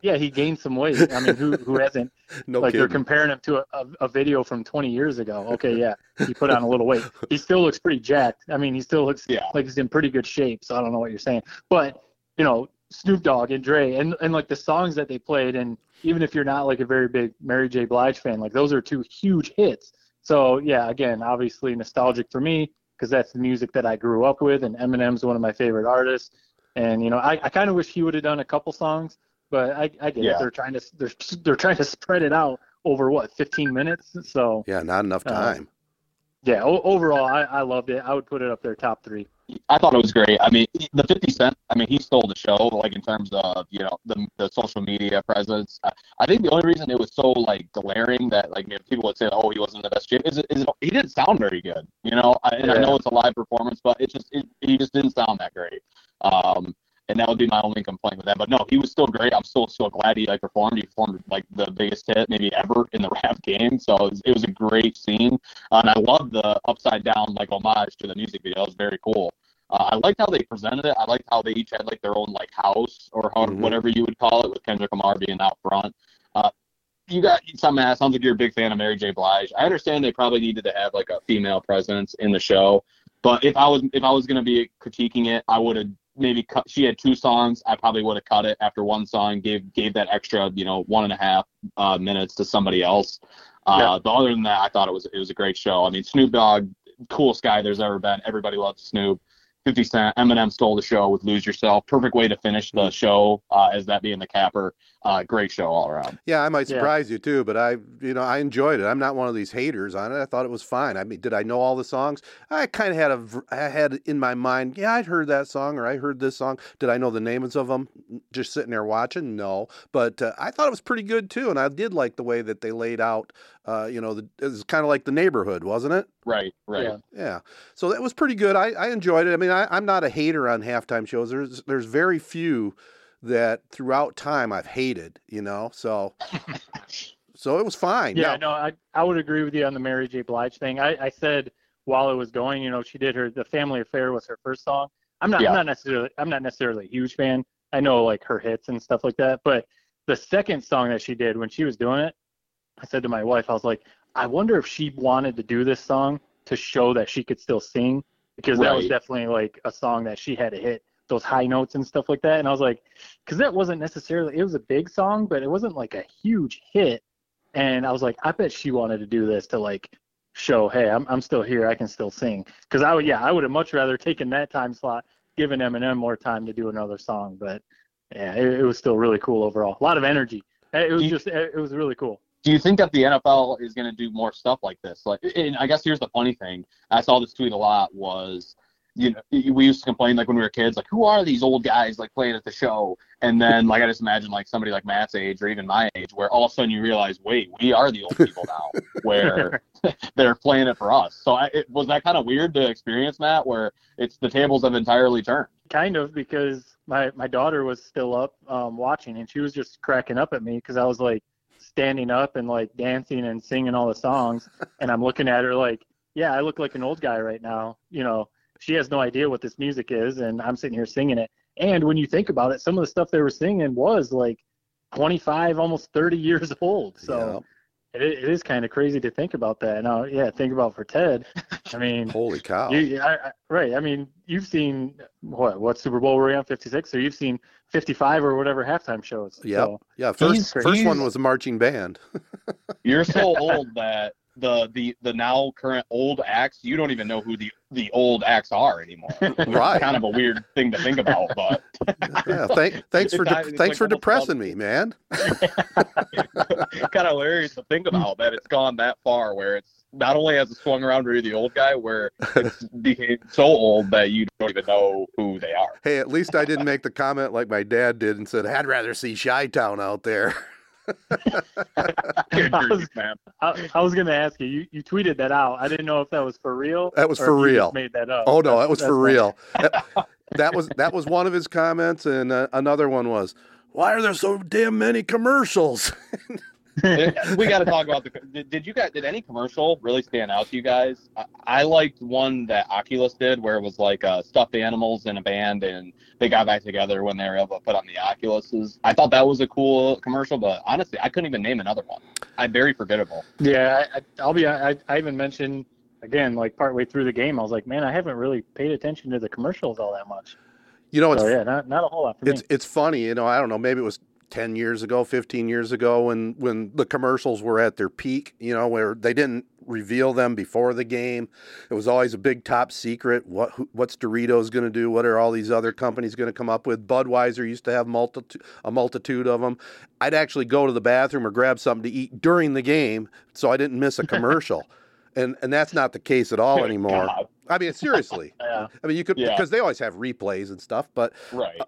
yeah, he gained some weight. I mean, who hasn't? No like kidding. They're comparing him to a video from 20 years ago. Okay, yeah, he put on a little weight. He still looks pretty jacked. I mean, he still looks like he's in pretty good shape. So I don't know what you're saying, but Snoop Dogg and Dre and like the songs that they played. And even if you're not like a very big Mary J. Blige fan, like those are two huge hits. So yeah, again, obviously nostalgic for me because that's the music that I grew up with. And Eminem's one of my favorite artists. And, you know, I kind of wish he would have done a couple songs, but I get it. They're trying to spread it out over what, 15 minutes. So yeah, not enough time. Overall, I loved it. I would put it up there, top three. I thought it was great. I mean, the 50 Cent, I mean, he stole the show, like, in terms of, you know, the social media presence. I think the only reason it was so, like, glaring that, like, you know, people would say, oh, he wasn't in the best shape, is he didn't sound very good, you know? I know it's a live performance, but he just didn't sound that great. And that would be my only complaint with that. But, no, he was still great. I'm still so glad he, like, performed. He performed, like, the biggest hit maybe ever in the rap game. So it was a great scene. And I love the upside-down, like, homage to the music video. It was very cool. I liked how they presented it. I liked how they each had, like, their own, like, house or whatever you would call it, with Kendrick Lamar being out front. You got some ass. Sounds like you're a big fan of Mary J. Blige. I understand they probably needed to have, like, a female presence in the show. But if I was going to be critiquing it, I would have maybe cut. She had two songs. I probably would have cut it after one song, gave that extra, you know, 1.5 minutes to somebody else. But other than that, I thought it was a great show. I mean, Snoop Dogg, coolest guy there's ever been. Everybody loves Snoop. 50 Cent, Eminem stole the show with Lose Yourself. Perfect way to finish the show, as that being the capper. Great show all around. Yeah, I might surprise you too, but I enjoyed it. I'm not one of these haters on it. I thought it was fine. I mean, did I know all the songs? I kind of had in my mind, yeah, I'd heard that song or I heard this song. Did I know the names of them just sitting there watching? No, but I thought it was pretty good too. And I did like the way that they laid out, it was kind of like The Neighborhood, wasn't it? Right. Yeah. So that was pretty good. I enjoyed it. I mean, I'm not a hater on halftime shows. There's very few that throughout time I've hated, you know, so it was fine. Yeah, no, I would agree with you on the Mary J. Blige thing. I said while it was going, you know, she did the Family Affair was her first song. I'm not necessarily a huge fan. I know, like, her hits and stuff like that, but the second song that she did when she was doing it, I said to my wife, I was like, I wonder if she wanted to do this song to show that she could still sing, because that was definitely like a song that she had to hit those high notes and stuff like that. And I was like, because that wasn't necessarily, it was a big song, but it wasn't like a huge hit. And I was like, I bet she wanted to do this to like show, hey, I'm still here. I can still sing. Because I would have much rather taken that time slot, given Eminem more time to do another song. But yeah, it was still really cool overall. A lot of energy. It was really cool. Do you think that the NFL is going to do more stuff like this? Like, and I guess here's the funny thing. I saw this tweet a lot was, you know, we used to complain, like, when we were kids, like, who are these old guys, like, playing at the show? And then, like, I just imagine, like, somebody like Matt's age or even my age, where all of a sudden you realize, wait, we are the old people now, where they're playing it for us. So was that kind of weird to experience, Matt, where it's the tables have entirely turned? Kind of, because my daughter was still up watching, and she was just cracking up at me because I was, like, standing up and, like, dancing and singing all the songs. And I'm looking at her like, yeah, I look like an old guy right now, you know. She has no idea what this music is, and I'm sitting here singing it. And when you think about it, some of the stuff they were singing was like 25, almost 30 years old. So it is kind of crazy to think about that. Now, yeah, think about for Ted. I mean, holy cow! Right? I mean, you've seen what Super Bowl were we on, 56, or you've seen 55 or whatever halftime shows. Yeah, so, yeah. First one was a marching band. You're so old that the now current old acts, you don't even know who the old acts are anymore. Right. It's kind of a weird thing to think about, but yeah, thanks for depressing me, man. Kind of hilarious to think about that it's gone that far where it's not only has it swung around to the old guy, where it's became so old that you don't even know who they are. Hey, at least I didn't make the comment like my dad did and said, I'd rather see Chi-Town out there. I was gonna ask you, you tweeted that out. I didn't know if that was for real. That was for real. Made that up. Oh no, that was for real. That was one of his comments, and another one was, "Why are there so damn many commercials?" We got to talk about did any commercial really stand out to you guys? I liked one that Oculus did where it was like stuffed animals in a band and they got back together when they were able to put on the Oculuses. I thought that was a cool commercial, but honestly, I couldn't even name another one. I'm very forgettable. Yeah, I even mentioned again, like partway through the game, I was like, man, I haven't really paid attention to the commercials all that much. You know, not a whole lot for me. It's funny, you know, I don't know, maybe it was 10 years ago, 15 years ago, when the commercials were at their peak, you know, where they didn't reveal them before the game. It was always a big top secret. What's Doritos going to do? What are all these other companies going to come up with? Budweiser used to have a multitude of them. I'd actually go to the bathroom or grab something to eat during the game so I didn't miss a commercial. And that's not the case at all anymore. God. I mean, seriously. Yeah. I mean, you could because they always have replays and stuff. But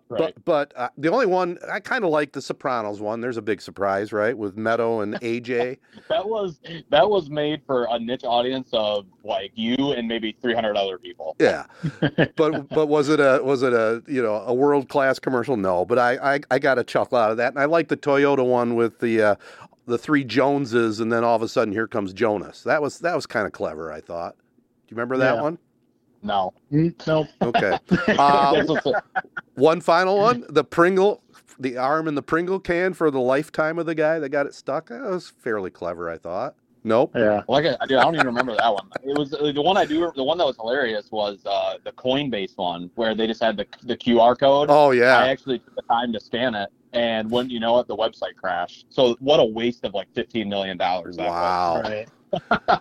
but the only one I kind of like, the Sopranos one. There's a big surprise, right, with Meadow and AJ. that was made for a niche audience of like you and maybe 300 other people. Yeah, but was it a you know, a world class commercial? No, but I got a chuckle out of that, and I like the Toyota one with the three Joneses, and then all of a sudden here comes Jonas. That was kind of clever, I thought. Do you remember that one? No. Nope. Okay. One final one. The Pringle, the arm in the Pringle can for the lifetime of the guy that got it stuck. That was fairly clever, I thought. Nope. Yeah. Like, I don't even remember that one. It was the one that was hilarious was the Coinbase one where they just had the QR code. Oh yeah. I actually took the time to scan it, and wouldn't you know it, the website crashed. So what a waste of like $15 million. Wow. Was, right.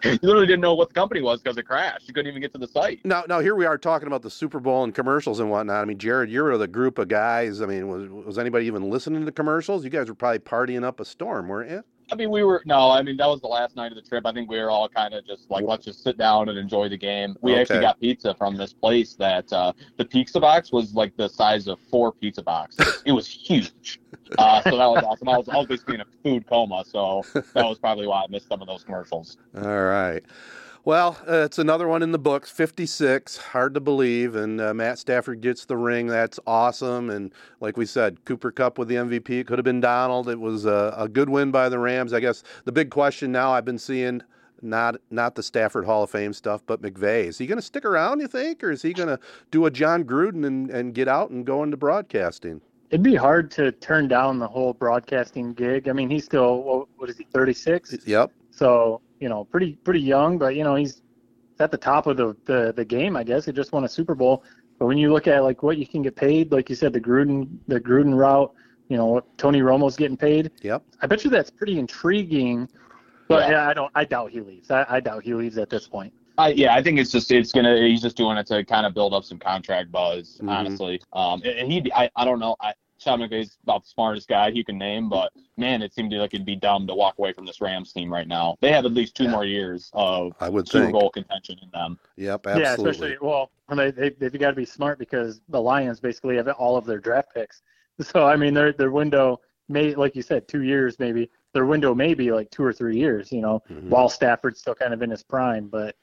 You literally didn't know what the company was because it crashed. You couldn't even get to the site. Now here we are talking about the Super Bowl and commercials and whatnot. I mean, Jared, you're with a group of guys. I mean, was anybody even listening to commercials? You guys were probably partying up a storm, weren't you? I mean, we were. No, I mean, that was the last night of the trip. I think we were all kind of just like, let's just sit down and enjoy the game. We actually got pizza from this place that the pizza box was like the size of 4 pizza boxes. It was huge. So that was awesome. I was basically in a food coma, so that was probably why I missed some of those commercials. All right. Well, it's another one in the books, 56, hard to believe, and Matt Stafford gets the ring. That's awesome, and like we said, Cooper Kupp with the MVP. It could have been Donald. It was a good win by the Rams. I guess the big question now I've been seeing, not the Stafford Hall of Fame stuff, but McVay. Is he going to stick around, you think, or is he going to do a John Gruden and get out and go into broadcasting? It'd be hard to turn down the whole broadcasting gig. I mean, he's still, what is he, 36? Yep. So, you know, pretty young, but, you know, he's at the top of the game, I guess. He just won a Super Bowl. But when you look at, like, what you can get paid, like you said, the Gruden route, you know, what Tony Romo's getting paid. Yep. I bet you that's pretty intriguing, but I doubt he leaves. I doubt he leaves at this point. I think he's just doing it to kind of build up some contract buzz, honestly. And I don't know. Sean McVay's about the smartest guy you can name, but man, it seemed like it'd be dumb to walk away from this Rams team right now. They have at least 2 more years of Super Bowl contention in them. Yep, absolutely. Yeah, especially they've got to be smart because the Lions basically have all of their draft picks. So I mean, their window may, like you said, 2 years maybe. Their window may be like 2 or 3 years, you know, while Stafford's still kind of in his prime, but.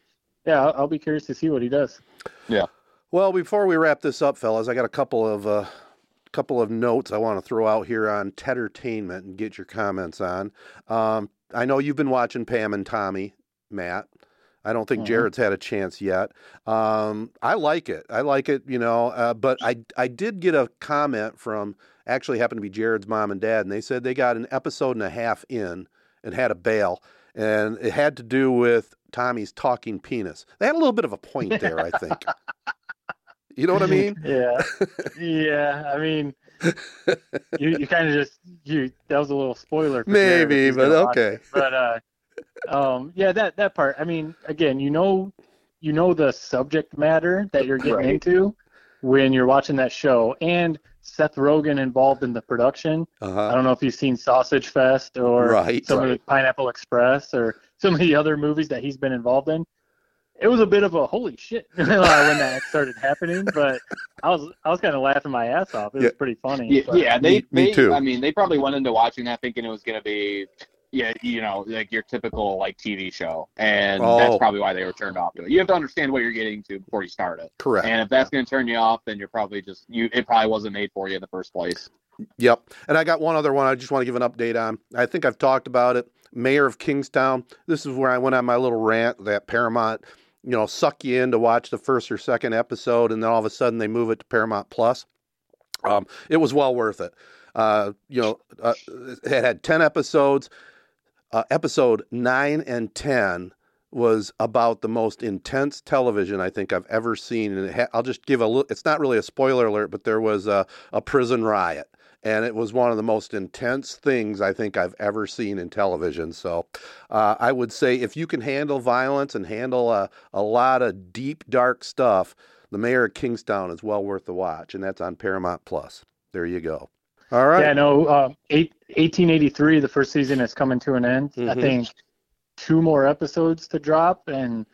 Yeah, I'll be curious to see what he does. Yeah. Well, before we wrap this up, fellas, I got a couple of notes I want to throw out here on Teddertainment and get your comments on. I know you've been watching Pam and Tommy, Matt. I don't think Jared's had a chance yet. I like it. You know, but I did get a comment from, actually happened to be Jared's mom and dad, and they said they got an episode and a half in and had a bail, and it had to do with Tommy's talking penis. They had a little bit of a point there, I think. You know what I mean? Yeah. Yeah. I mean, you kind of just, that was a little spoiler. Maybe, but okay. But, yeah, that part, I mean, again, you know, the subject matter that you're getting into when you're watching that show, and Seth Rogen involved in the production. I don't know if you've seen Sausage Fest or some of the Pineapple Express or some of the other movies that he's been involved in. It was a bit of a holy shit when that started happening, but I was kind of laughing my ass off. It was pretty funny. Yeah, me too. I mean, they probably went into watching that thinking it was going to be, you know, like your typical like TV show, and that's probably why they were turned off to it. You have to understand what you're getting to before you start it. Correct. And if that's going to turn you off, then you're probably just it probably wasn't made for you in the first place. Yep. And I got one other one I just want to give an update on. I think I've talked about it. Mayor of Kingstown. This is where I went on my little rant that Paramount, you know, suck you in to watch the first or second episode, and then all of a sudden they move it to Paramount Plus. It was well worth it. You know, it had 10 episodes. Episode 9 and 10 was about the most intense television I think I've ever seen. And I'll just give a little, it's not really a spoiler alert, but there was a prison riot. And it was one of the most intense things I think I've ever seen in television. So I would say if you can handle violence and handle a lot of deep, dark stuff, The Mayor of Kingstown is well worth the watch. And that's on Paramount+. There you go. All right. Yeah, no, 1883, the first season is coming to an end. Mm-hmm. I think two more episodes to drop, and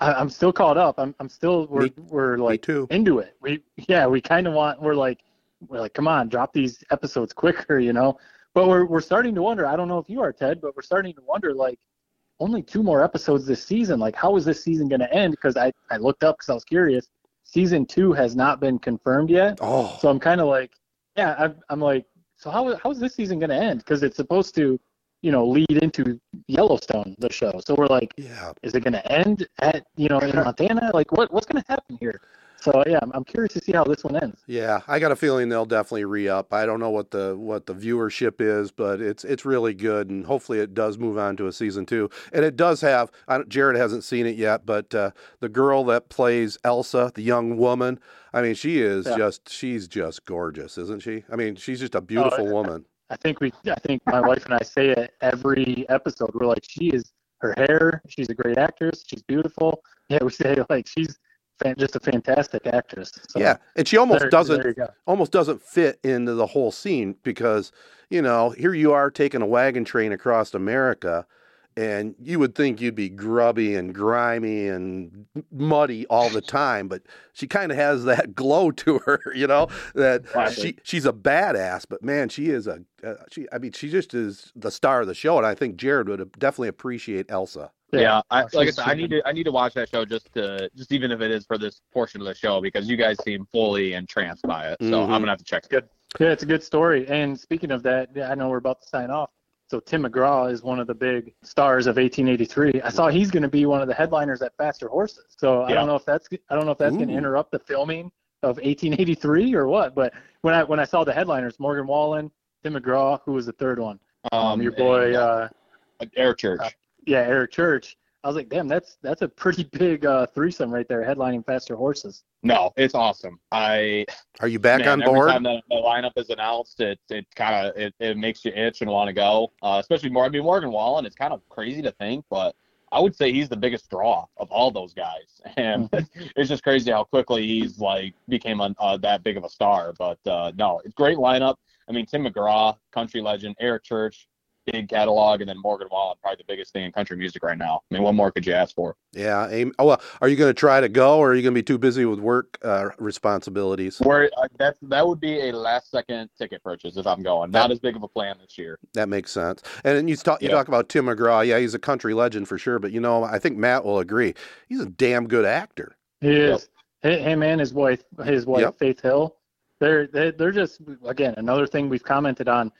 I'm still caught up. We're like into it. We're like, come on, drop these episodes quicker, you know. But we're starting to wonder. I don't know if you are, Ted, but we're starting to wonder, like, only two more episodes this season. Like, how is this season going to end? Because I looked up because I was curious. Season 2 has not been confirmed yet. Oh. So I'm kind of like, yeah, I'm like, so how is this season going to end? Because it's supposed to, you know, lead into Yellowstone, the show. So we're like, yeah, is it going to end at, you know, in Montana? Like, what's going to happen here? So yeah, I'm curious to see how this one ends. Yeah, I got a feeling they'll definitely re-up. I don't know what the viewership is, but it's really good, and hopefully it does move on to a season 2. And it does have. Jared hasn't seen it yet, but the girl that plays Elsa, the young woman. I mean, she's just gorgeous, isn't she? I mean, she's just a beautiful woman. I think my wife and I say it every episode. We're like, she is her hair. She's a great actress. She's beautiful. Yeah, we say like she's just a fantastic actress. So yeah, and she almost doesn't fit into the whole scene because, you know, here you are taking a wagon train across America, and you would think you'd be grubby and grimy and muddy all the time, but she kind of has that glow to her, you know, that she's a badass, but man, she is she just is the star of the show, and I think Jared would definitely appreciate Elsa. Yeah, I need to watch that show just even if it is for this portion of the show, because you guys seem fully entranced by it. So mm-hmm. I'm gonna have to check it. Good. Yeah, it's a good story. And speaking of that, I know we're about to sign off. So Tim McGraw is one of the big stars of 1883. I saw he's gonna be one of the headliners at Faster Horses. So yeah. I don't know if that's gonna interrupt the filming of 1883 or what. But when I saw the headliners, Morgan Wallen, Tim McGraw, who was the third one? Your boy Eric Church. Eric Church. I was like, damn, that's a pretty big threesome right there, headlining Faster Horses. No, it's awesome. Are you back on board? Every time the lineup is announced, it kind of makes you itch and want to go. Especially more. I mean, Morgan Wallen. It's kind of crazy to think, but I would say he's the biggest draw of all those guys, and it's just crazy how quickly he's like became that big of a star. But no, it's great lineup. I mean, Tim McGraw, country legend, Eric Church. Big catalog, and then Morgan Wallen, probably the biggest thing in country music right now. I mean, what more could you ask for? Yeah. Well, are you going to try to go, or are you going to be too busy with work responsibilities? That would be a last-second ticket purchase if I'm going. Not as big of a plan this year. That makes sense. And then you talk about Tim McGraw. Yeah, he's a country legend for sure. But you know, I think Matt will agree. He's a damn good actor. He is. Yep. Him and his wife yep. Faith Hill. They're just, again, another thing we've commented on.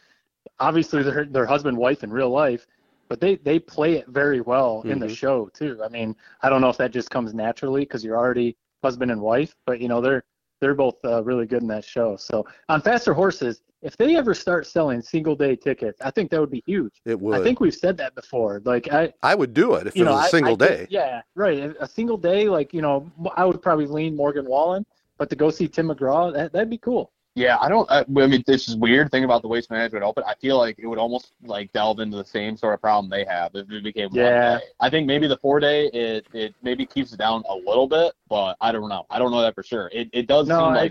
Obviously, they're husband, wife in real life, but they play it very well in the show, too. I mean, I don't know if that just comes naturally because you're already husband and wife, but, you know, they're both really good in that show. So on Faster Horses, if they ever start selling single-day tickets, I think that would be huge. It would. I think we've said that before. Like I would do it if it was a single day. Yeah, right. A single day, like, you know, I would probably lean Morgan Wallen, but to go see Tim McGraw, that'd be cool. Yeah, I mean, this is weird thing about the Waste Management Open. I feel like it would almost like delve into the same sort of problem they have if it became one day. I think maybe the 4-day it maybe keeps it down a little bit, but I don't know. I don't know that for sure. I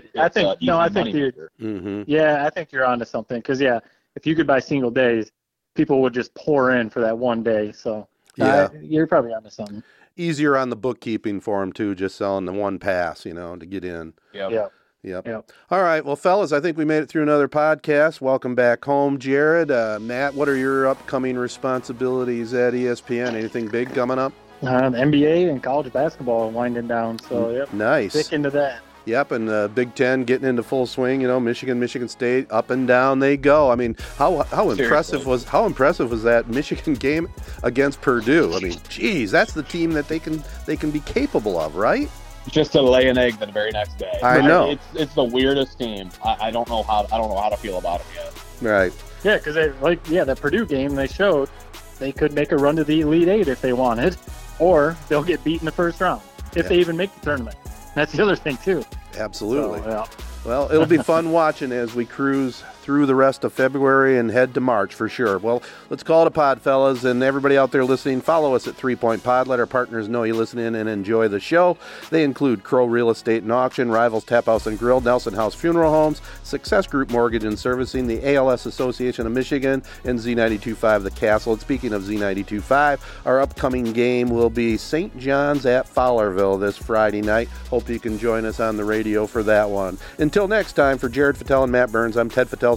think you're onto something because if you could buy single days, people would just pour in for that one day. So you're probably onto something. Easier on the bookkeeping for them too, just selling the one pass, you know, to get in. Yeah. Yep. Yep. All right. Well, fellas, I think we made it through another podcast. Welcome back home, Jared. Matt, what are your upcoming responsibilities at ESPN? Anything big coming up? NBA and college basketball winding down. So, yep. Nice. Stick into that. Yep, and the Big Ten getting into full swing. You know, Michigan State, up and down they go. I mean, how impressive was that Michigan game against Purdue? I mean, geez, that's the team that they can be capable of, right? Just to lay an egg the very next day. I know. It's the weirdest team. I don't know how to feel about it yet. Right. Yeah, because the Purdue game they showed they could make a run to the Elite Eight if they wanted. or they'll get beat in the first round if they even make the tournament. That's the other thing, too. Absolutely. So, yeah. Well, it'll be fun watching as we cruise through the rest of February and head to March for sure. Well, let's call it a pod, fellas, and everybody out there listening, follow us at 3 Point Pod. Let our partners know you're listening and enjoy the show. They include Crow Real Estate and Auction, Rivals Tap House and Grill, Nelson House Funeral Homes, Success Group Mortgage and Servicing, the ALS Association of Michigan, and Z92.5 The Castle. And speaking of Z92.5, our upcoming game will be St. John's at Fowlerville this Friday night. Hope you can join us on the radio for that one. Until next time, for Jared Fattel and Matt Burns, I'm Ted Fattel